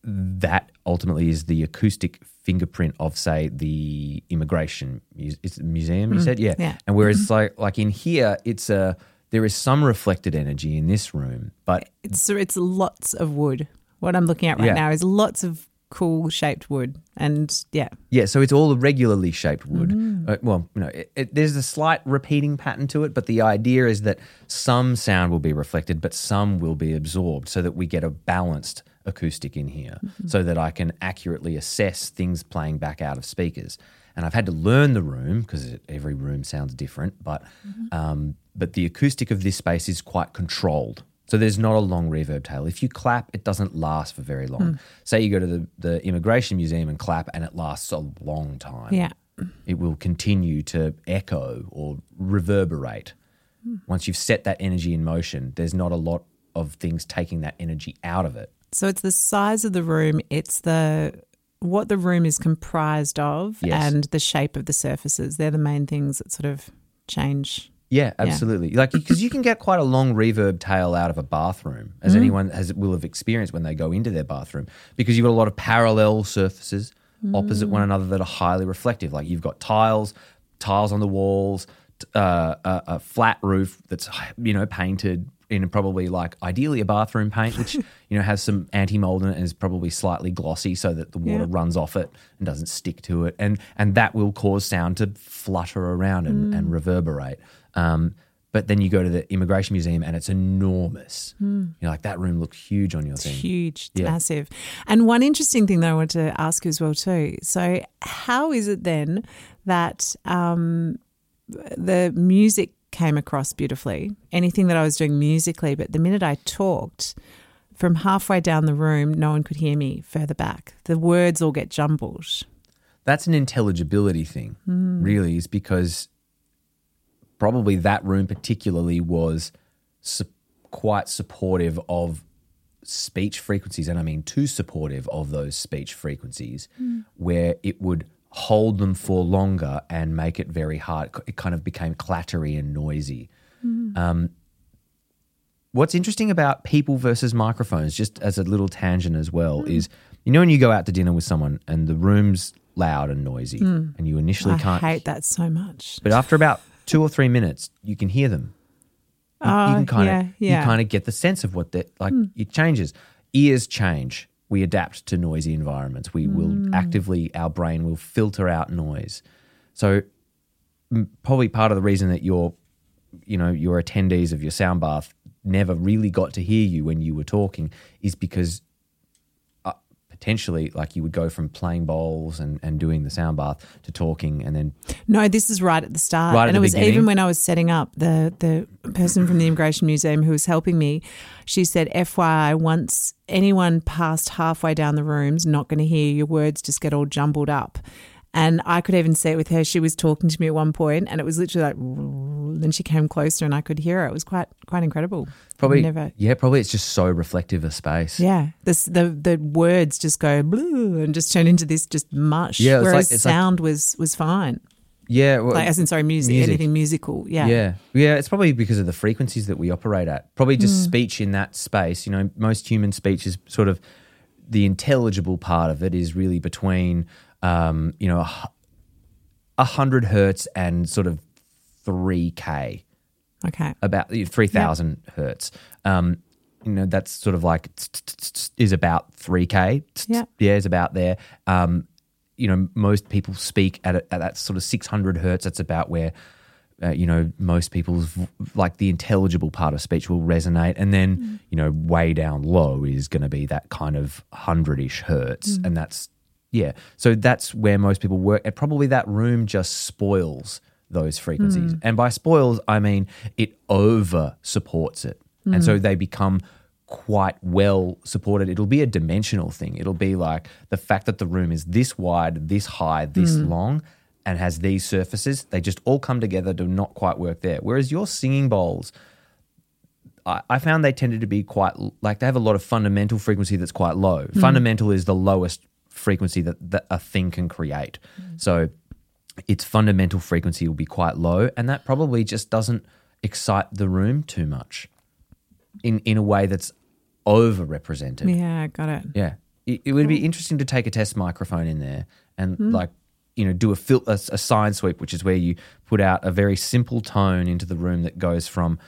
that ultimately is the acoustic fingerprint of, say, the Immigration mu- it's a museum, mm. you said? Yeah. yeah. And whereas mm-hmm. like, like in here, it's a, there is some reflected energy in this room. But it's, it's lots of wood. What I'm looking at right yeah. now is lots of cool shaped wood, and yeah. Yeah, so it's all regularly shaped wood. Mm. Uh, well, you know, it, it, there's a slight repeating pattern to it, but the idea is that some sound will be reflected but some will be absorbed so that we get a balanced acoustic in here, mm-hmm. so that I can accurately assess things playing back out of speakers. And I've had to learn the room because every room sounds different, but mm-hmm. um, but the acoustic of this space is quite controlled. So there's not a long reverb tail. If you clap, it doesn't last for very long. Mm. Say you go to the, the Immigration Museum and clap and it lasts a long time. Yeah. It will continue to echo or reverberate. Mm. Once you've set that energy in motion, there's not a lot of things taking that energy out of it. So it's the size of the room, it's the what the room is comprised of, yes. and the shape of the surfaces. They're the main things that sort of change. Yeah, absolutely. Yeah. Like, because you can get quite a long reverb tail out of a bathroom, as mm. anyone has will have experienced when they go into their bathroom, because you've got a lot of parallel surfaces mm. opposite one another that are highly reflective. Like you've got tiles, tiles on the walls, uh, a, a flat roof that's, you know, painted in probably like ideally a bathroom paint, which, you know, has some anti-mold in it and is probably slightly glossy so that the water yeah. runs off it and doesn't stick to it. And and that will cause sound to flutter around and, mm. and reverberate. Um, but then you go to the Immigration Museum and it's enormous. Mm. You're like, that room looks huge on your it's thing. It's huge. It's yeah. massive. And one interesting thing that I want to ask you as well too, so how is it then that um, the music came across beautifully, anything that I was doing musically, but the minute I talked from halfway down the room, no one could hear me further back. The words all get jumbled. That's an intelligibility thing mm. really, is because probably that room particularly was su- quite supportive of speech frequencies, and I mean too supportive of those speech frequencies mm. where it would hold them for longer and make it very hard. It kind of became clattery and noisy. Mm. Um, what's interesting about people versus microphones, just as a little tangent as well, mm. is, you know, when you go out to dinner with someone and the room's loud and noisy mm. and you initially I can't. I hate that so much. But after about two or three minutes, you can hear them. You, oh, you can kind yeah, of yeah. you kind of get the sense of what they're like. Mm. It changes. Ears change. We adapt to noisy environments. We will mm. actively, our brain will filter out noise. So probably part of the reason that your, you know, your attendees of your sound bath never really got to hear you when you were talking is because uh, potentially, like, you would go from playing bowls and, and doing the sound bath to talking, and then no, this is right at the start. Right at and the it was beginning. Even when I was setting up, the the person from the Immigration Museum who was helping me, she said, F Y I, once anyone past halfway down the room's not going to hear your words, just get all jumbled up. And I could even see it with her. She was talking to me at one point and it was literally like, then she came closer and I could hear her. It was quite quite incredible. Probably, never, yeah, probably it's just so reflective a space. Yeah. This, the the words just go blue and just turn into this just mush, yeah, whereas like, sound like, was, was fine. Yeah. Well, like, as in, sorry, music, music, anything musical, yeah. Yeah, yeah. It's probably because of the frequencies that we operate at. Probably just mm. speech in that space. You know, most human speech is sort of the intelligible part of it is really between – Um, you know, a hundred hertz and sort of three K, okay, about three thousand yep. hertz. Um, you know, that's sort of like is about three K. Yeah, yeah, is about there. Um, you know, most people speak at a, at that sort of six hundred hertz. That's about where uh, you know most people's like the intelligible part of speech will resonate, and then mm. you know, way down low is going to be that kind of hundred-ish hertz, mm. and that's. Yeah, so that's where most people work. And probably that room just spoils those frequencies. Mm. And by spoils, I mean it over supports it. Mm. And so they become quite well supported. It'll be a dimensional thing. It'll be like the fact that the room is this wide, this high, this mm. long and has these surfaces, they just all come together to not quite work there. Whereas your singing bowls, I found they tended to be quite – like they have a lot of fundamental frequency that's quite low. Mm. Fundamental is the lowest frequency that, that a thing can create. Mm. So its fundamental frequency will be quite low, and that probably just doesn't excite the room too much in, in a way that's overrepresented. Yeah, got it. Yeah. It, it would be interesting to take a test microphone in there and mm. like, you know, do a, fil- a, a sine sweep, which is where you put out a very simple tone into the room that goes from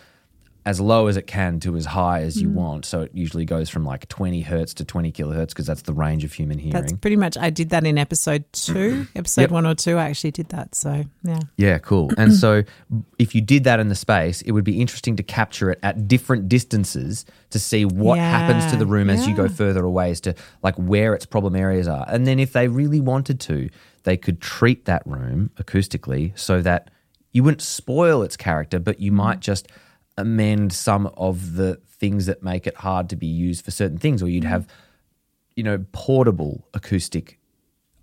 as low as it can to as high as you mm. want. So it usually goes from like twenty hertz to twenty kilohertz because that's the range of human hearing. That's pretty much, I did that in episode two, episode yep. one or two, I actually did that. So, yeah. Yeah, cool. And so if you did that in the space, it would be interesting to capture it at different distances to see what yeah. happens to the room yeah. as you go further away as to like where its problem areas are. And then if they really wanted to, they could treat that room acoustically so that you wouldn't spoil its character, but you might just amend some of the things that make it hard to be used for certain things, or you'd have, you know, portable acoustic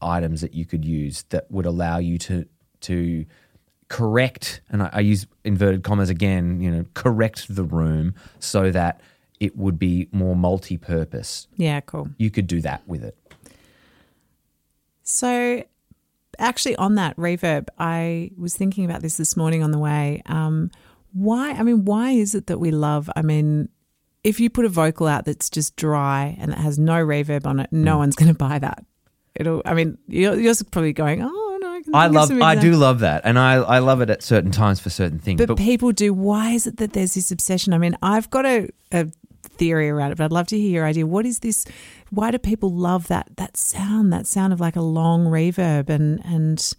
items that you could use that would allow you to to correct, and I, I use inverted commas again, you know, correct the room so that it would be more multi-purpose. Yeah, cool. You could do that with it. So actually on that reverb, I was thinking about this this morning on the way. Um, Why, I mean, why is it that we love, I mean, if you put a vocal out that's just dry and it has no reverb on it, no mm. one's going to buy that. It'll, I mean, you're, you're probably going, oh, no. I, can I love, I do love that. And I, I love it at certain times for certain things. But, but people do. Why is it that there's this obsession? I mean, I've got a, a theory around it, but I'd love to hear your idea. What is this? Why do people love that, that sound, that sound of like a long reverb and, and.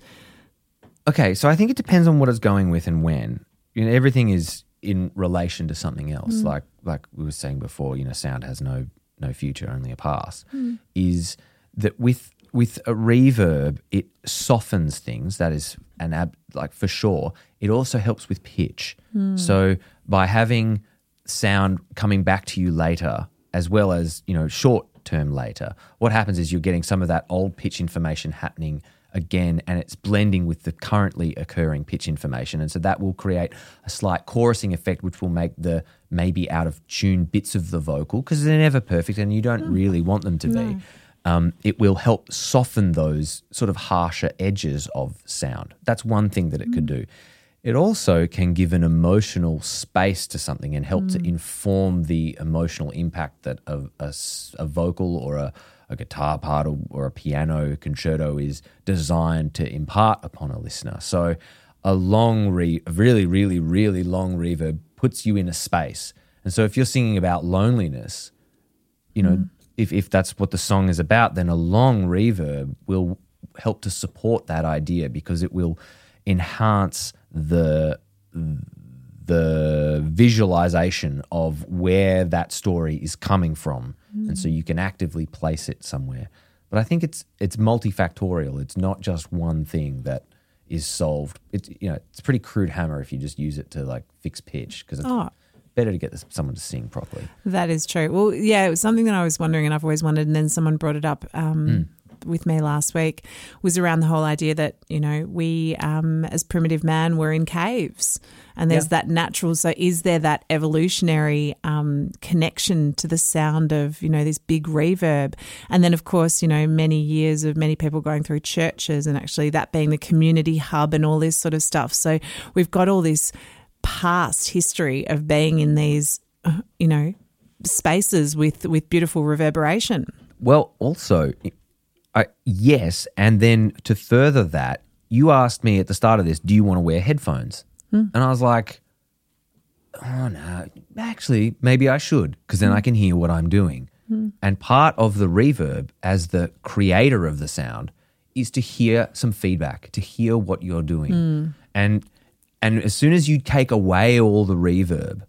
Okay. So I think it depends on what it's going with and when. You know, everything is in relation to something else. Mm. Like like we were saying before, you know, sound has no no future, only a past. Mm. Is that with with a reverb, it softens things. That is an ab like for sure. It also helps with pitch. Mm. So by having sound coming back to you later, as well as, you know, short term later, what happens is you're getting some of that old pitch information happening again, and it's blending with the currently occurring pitch information, and so that will create a slight chorusing effect, which will make the maybe out of tune bits of the vocal, because they're never perfect and you don't mm. really want them to no. be. Um, it will help soften those sort of harsher edges of sound. That's one thing that it mm. could do. It also can give an emotional space to something and help mm. to inform the emotional impact that a, a, a vocal or a a guitar part or, or a piano concerto is designed to impart upon a listener. So a long, re, a really, really, really long reverb puts you in a space. And so if you're singing about loneliness, you know, mm. if, if that's what the song is about, then a long reverb will help to support that idea because it will enhance the the visualization of where that story is coming from. Mm. And so you can actively place it somewhere. But I think it's it's multifactorial. It's not just one thing that is solved. It's, you know, it's a pretty crude hammer if you just use it to like fix pitch, because it's oh. better to get this, someone to sing properly. That is true. Well, yeah, it was something that I was wondering and I've always wondered, and then someone brought it up um, mm. with me last week, was around the whole idea that, you know, we um, as primitive man were in caves. And there's yeah. that natural, so is there that evolutionary um, connection to the sound of, you know, this big reverb? And then, of course, you know, many years of many people going through churches and actually that being the community hub and all this sort of stuff. So we've got all this past history of being in these, uh, you know, spaces with, with beautiful reverberation. Well, also, uh, yes, and then to further that, you asked me at the start of this, do you want to wear headphones? And I was like, oh, no, actually, maybe I should, because then I can hear what I'm doing. Mm. And part of the reverb as the creator of the sound is to hear some feedback, to hear what you're doing. Mm. And and as soon as you take away all the reverb,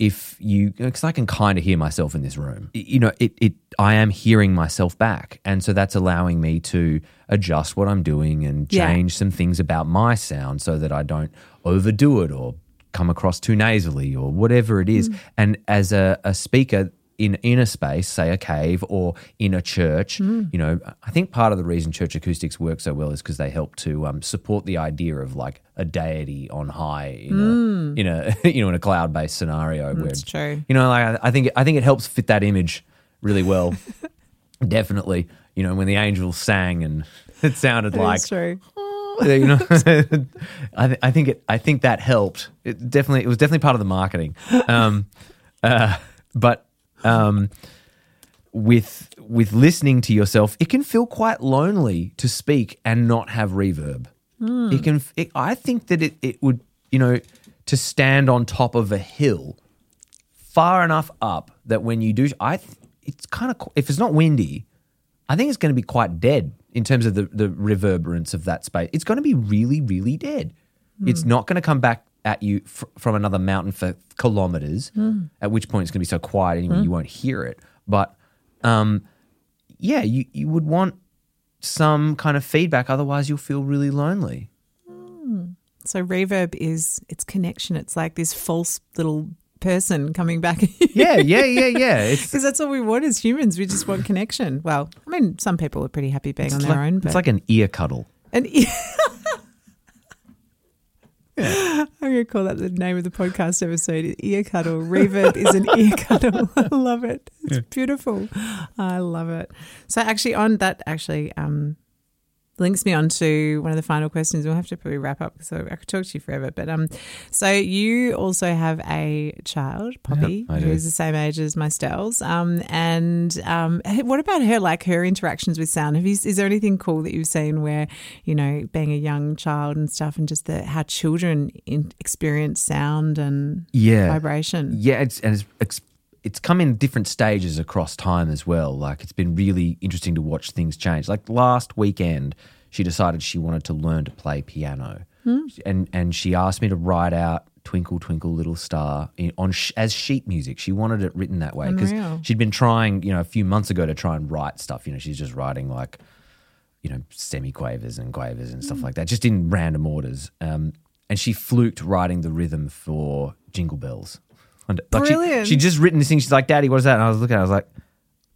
if you – because I can kind of hear myself in this room. You know, it, it I am hearing myself back, and so that's allowing me to adjust what I'm doing and change yeah. some things about my sound so that I don't overdo it or come across too nasally or whatever it is. Mm. And as a, a speaker in, in a space, say a cave or in a church, mm. you know, I think part of the reason church acoustics work so well is because they help to um, support the idea of like a deity on high in mm. a, in a you know in a cloud-based scenario. That's where, true. You know, like I think I think it helps fit that image really well. Definitely, you know, when the angels sang and it sounded that like, oh, you know, I, th- I think it. I think that helped. It definitely, it was definitely part of the marketing. Um, uh, but um, with with listening to yourself, it can feel quite lonely to speak and not have reverb. Mm. It can. It, I think that it, it would, you know, to stand on top of a hill far enough up that when you do, I th- it's kind of, if it's not windy, I think it's going to be quite dead in terms of the, the reverberance of that space. It's going to be really, really dead. Mm. It's not going to come back at you f- from another mountain for kilometers, mm. at which point it's going to be so quiet anyway mm. you won't hear it. But, um, yeah, you, you would want some kind of feedback, otherwise you'll feel really lonely. Mm. So reverb is its connection. It's like this false little person coming back. yeah, yeah, yeah, yeah. Because that's all we want as humans. We just want connection. Well, I mean, some people are pretty happy being it's on their like, own. But it's like an ear cuddle. An ear Yeah. I'm going to call that the name of the podcast episode, Ear Cuddle. Reverb is an ear cuddle. I love it. It's yeah. beautiful. I love it. So actually on that actually um, links me on to one of the final questions. We'll have to probably wrap up because I could talk to you forever. But um, so you also have a child, Poppy, yeah, who's the same age as my Stells. Um, and um, what about her, like her interactions with sound? Have you, is there anything cool that you've seen where, you know, being a young child and stuff and just the how children in, experience sound and yeah. vibration? Yeah, it's, and it's, it's come in different stages across time as well. Like it's been really interesting to watch things change. Like last weekend she decided she wanted to learn to play piano hmm. and, and she asked me to write out Twinkle, Twinkle, Little Star in, on sh- as sheet music. She wanted it written that way because she'd been trying, you know, a few months ago to try and write stuff. You know, she's just writing like, you know, semiquavers and quavers and stuff hmm. like that, just in random orders. Um, and she fluked writing the rhythm for Jingle Bells. Like she, she'd just written this thing. She's like, Daddy, what is that? And I was looking at it, I was like,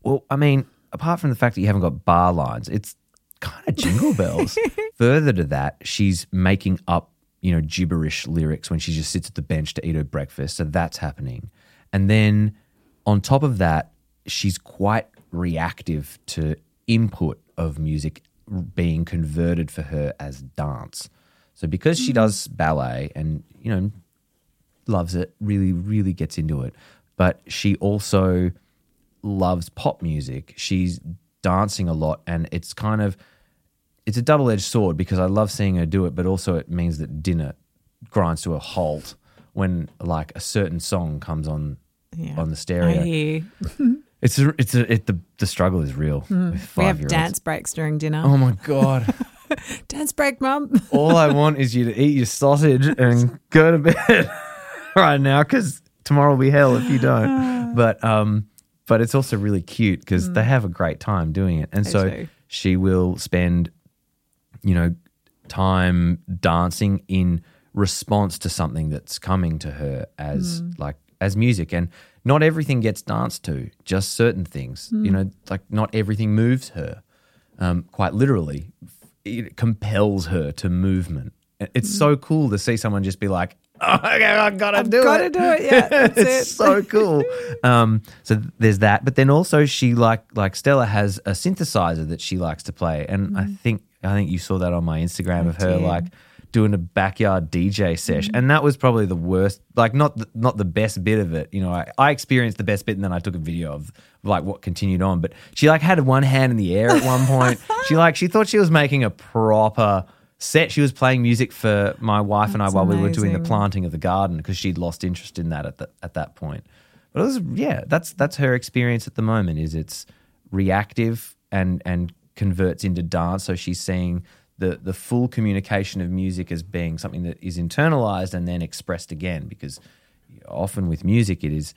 well, I mean, apart from the fact that you haven't got bar lines, it's kind of Jingle Bells. Further to that, she's making up, you know, gibberish lyrics when she just sits at the bench to eat her breakfast. So that's happening. And then on top of that, she's quite reactive to input of music being converted for her as dance. So because she does ballet and, you know, loves it, really, really gets into it. But she also loves pop music. She's dancing a lot and it's kind of, it's a double-edged sword because I love seeing her do it, but also it means that dinner grinds to a halt when like a certain song comes on yeah. on the stereo. I hear you. It's, a, it's a, it, the, the struggle is real. Mm. With we have dance breaks during dinner. Oh my God. Dance break, Mum. All I want is you to eat your sausage and go to bed. Right now, because tomorrow will be hell if you don't. But um, but it's also really cute because mm. they have a great time doing it, and they so do. She will spend, you know, time dancing in response to something that's coming to her as mm. like as music, and not everything gets danced to, just certain things. Mm. You know, like not everything moves her. Um, quite literally, it compels her to movement. It's mm. so cool to see someone just be like. Oh, okay, I've got to do it. I've got to do it, yeah. That's it's it. So cool. Um, so there's that. But then also she, like like Stella, has a synthesizer that she likes to play. And mm. I think I think you saw that on my Instagram I of her, did. like, doing a backyard D J sesh. Mm. And that was probably the worst, like, not the, not the best bit of it. You know, I, I experienced the best bit and then I took a video of, like, what continued on. But she, like, had one hand in the air at one point. she, like, she thought she was making a proper – set. She was playing music for my wife That's and I while amazing. We were doing the planting of the garden because she'd lost interest in that at the, at that point. But it was yeah, that's that's her experience at the moment is it's reactive and and converts into dance. So she's seeing the the full communication of music as being something that is internalized and then expressed again because often with music it is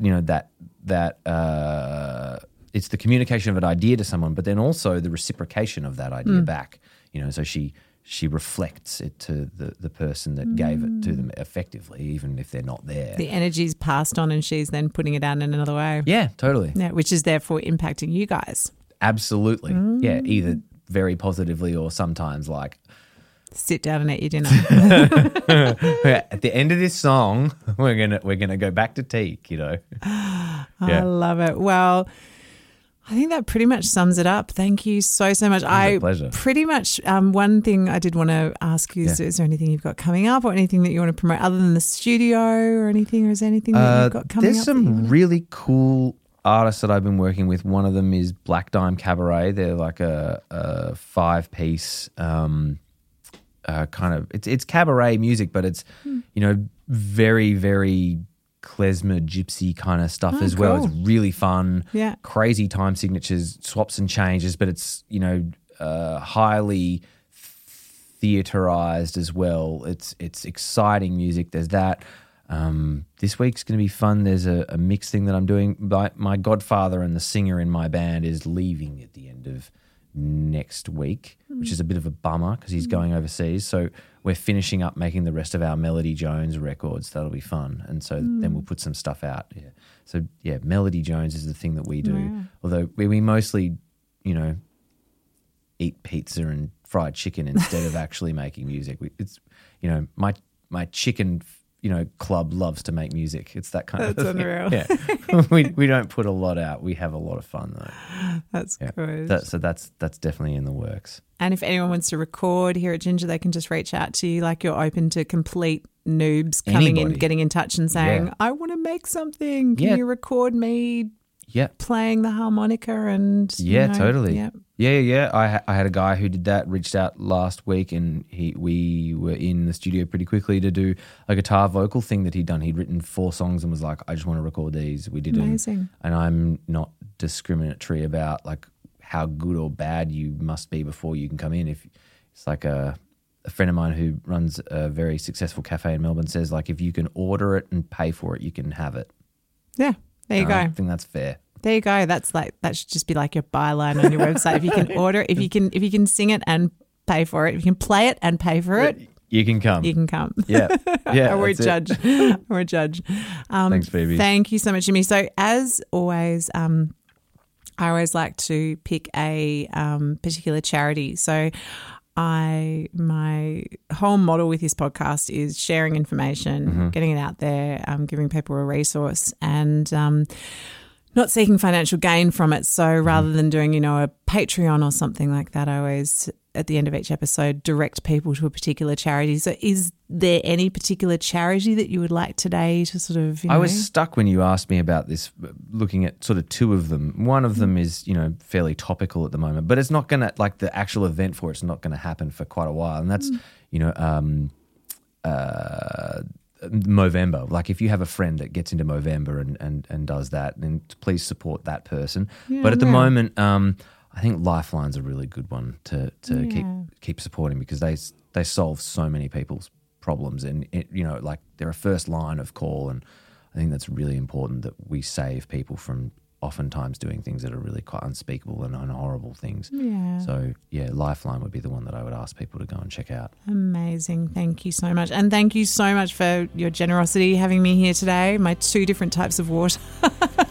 you know that that uh, it's the communication of an idea to someone, but then also the reciprocation of that idea mm. back. You know, so she she reflects it to the, the person that mm. gave it to them effectively, even if they're not there. The energy's passed on and she's then putting it out in another way. Yeah, totally. Yeah, which is therefore impacting you guys. Absolutely. Mm. Yeah, either very positively or sometimes like sit down and eat your dinner. At the end of this song, we're gonna we're gonna go back to teak, you know. Yeah. I love it. Well, I think that pretty much sums it up. Thank you so, so much. It was I a pleasure. Pretty much um, one thing I did want to ask you is, yeah. is there anything you've got coming up or anything that you want to promote other than the studio or anything, or is there anything that uh, you've got coming there's up? There's some wanna... really cool artists that I've been working with. One of them is Black Dime Cabaret. They're like a, a five-piece um, uh, kind of – it's it's cabaret music but it's, hmm. you know, very, very – klezmer gypsy kind of stuff oh, as well. Cool. It's really fun. Yeah. Crazy time signatures, swaps and changes, but it's, you know, uh, highly theaterized as well. It's it's exciting music. There's that. Um, this week's going to be fun. There's a, a mix thing that I'm doing. My, my godfather and the singer in my band is leaving at the end of next week, mm. which is a bit of a bummer because he's mm. going overseas. So we're finishing up making the rest of our Melody Jones records. That'll be fun. And so mm. then we'll put some stuff out. Yeah. So, yeah, Melody Jones is the thing that we do, yeah. although we, we mostly, you know, eat pizza and fried chicken instead of actually making music. We, it's, you know, my my chicken – you know, club loves to make music. It's that kind That's of thing. Unreal. Yeah. we we don't put a lot out. We have a lot of fun though. That's yeah. good. That, so that's that's definitely in the works. And if anyone wants to record here at Ginger, they can just reach out to you. Like, you're open to complete noobs coming Anybody. in, getting in touch and saying, yeah. I want to make something. Can yeah. you record me yeah. playing the harmonica? And Yeah, you know, totally. Yeah, yeah. yeah. I, ha- I had a guy who did that, reached out last week, and he we were in the studio pretty quickly to do a guitar vocal thing that he'd done. He'd written four songs and was like, I just want to record these. We did it. Amazing. And I'm not discriminatory about like how good or bad you must be before you can come in. If it's like a, a friend of mine who runs a very successful cafe in Melbourne says, like, if you can order it and pay for it, you can have it. Yeah. There you and go. I think that's fair. There you go. That's like that should just be like your byline on your website. If you can order it, if you can if you can sing it and pay for it, if you can play it and pay for it, you can come. You can come. Yeah, yeah. I won't judge. I won't judge. Um, Thanks, baby. Thank you so much, Jimmy. So as always, um, I always like to pick a um, particular charity. So. I my whole model with this podcast is sharing information, mm-hmm. getting it out there, um, giving people a resource, and um, not seeking financial gain from it. So mm-hmm. rather than doing, you know, a Patreon or something like that, I always at the end of each episode direct people to a particular charity. So is there any particular charity that you would like today to sort of? You I know? was stuck when you asked me about this, looking at sort of two of them. One of them is, you know, fairly topical at the moment, but it's not going to, like, the actual event for it's not going to happen for quite a while. And that's, mm. you know, um, uh, Movember. Like, if you have a friend that gets into Movember and, and, and does that, then please support that person. Yeah, but at yeah. the moment, um, I think Lifeline's a really good one to to yeah. keep keep supporting because they they solve so many people's problems, and it, you know, like, they're a first line of call, and I think that's really important that we save people from oftentimes doing things that are really quite unspeakable and horrible things. Yeah. So yeah, Lifeline would be the one that I would ask people to go and check out. Amazing. Thank you so much. And thank you so much for your generosity having me here today, my two different types of water,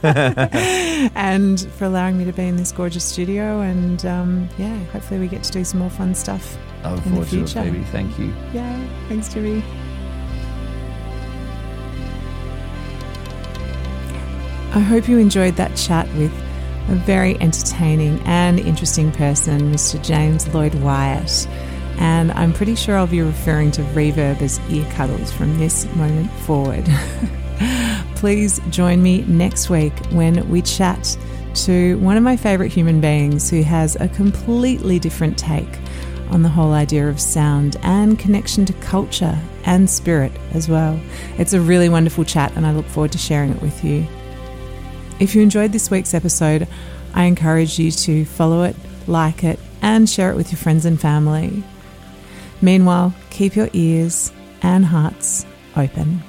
and for allowing me to be in this gorgeous studio. And um, yeah, hopefully we get to do some more fun stuff I'll in the future. Baby. Thank you. Yeah. Thanks, Jimmy. I hope you enjoyed that chat with a very entertaining and interesting person, Mister James Lloyd Wyatt. And I'm pretty sure I'll be referring to reverb as ear cuddles from this moment forward. Please join me next week when we chat to one of my favourite human beings who has a completely different take on the whole idea of sound and connection to culture and spirit as well. It's a really wonderful chat, and I look forward to sharing it with you. If you enjoyed this week's episode, I encourage you to follow it, like it, and share it with your friends and family. Meanwhile, keep your ears and hearts open.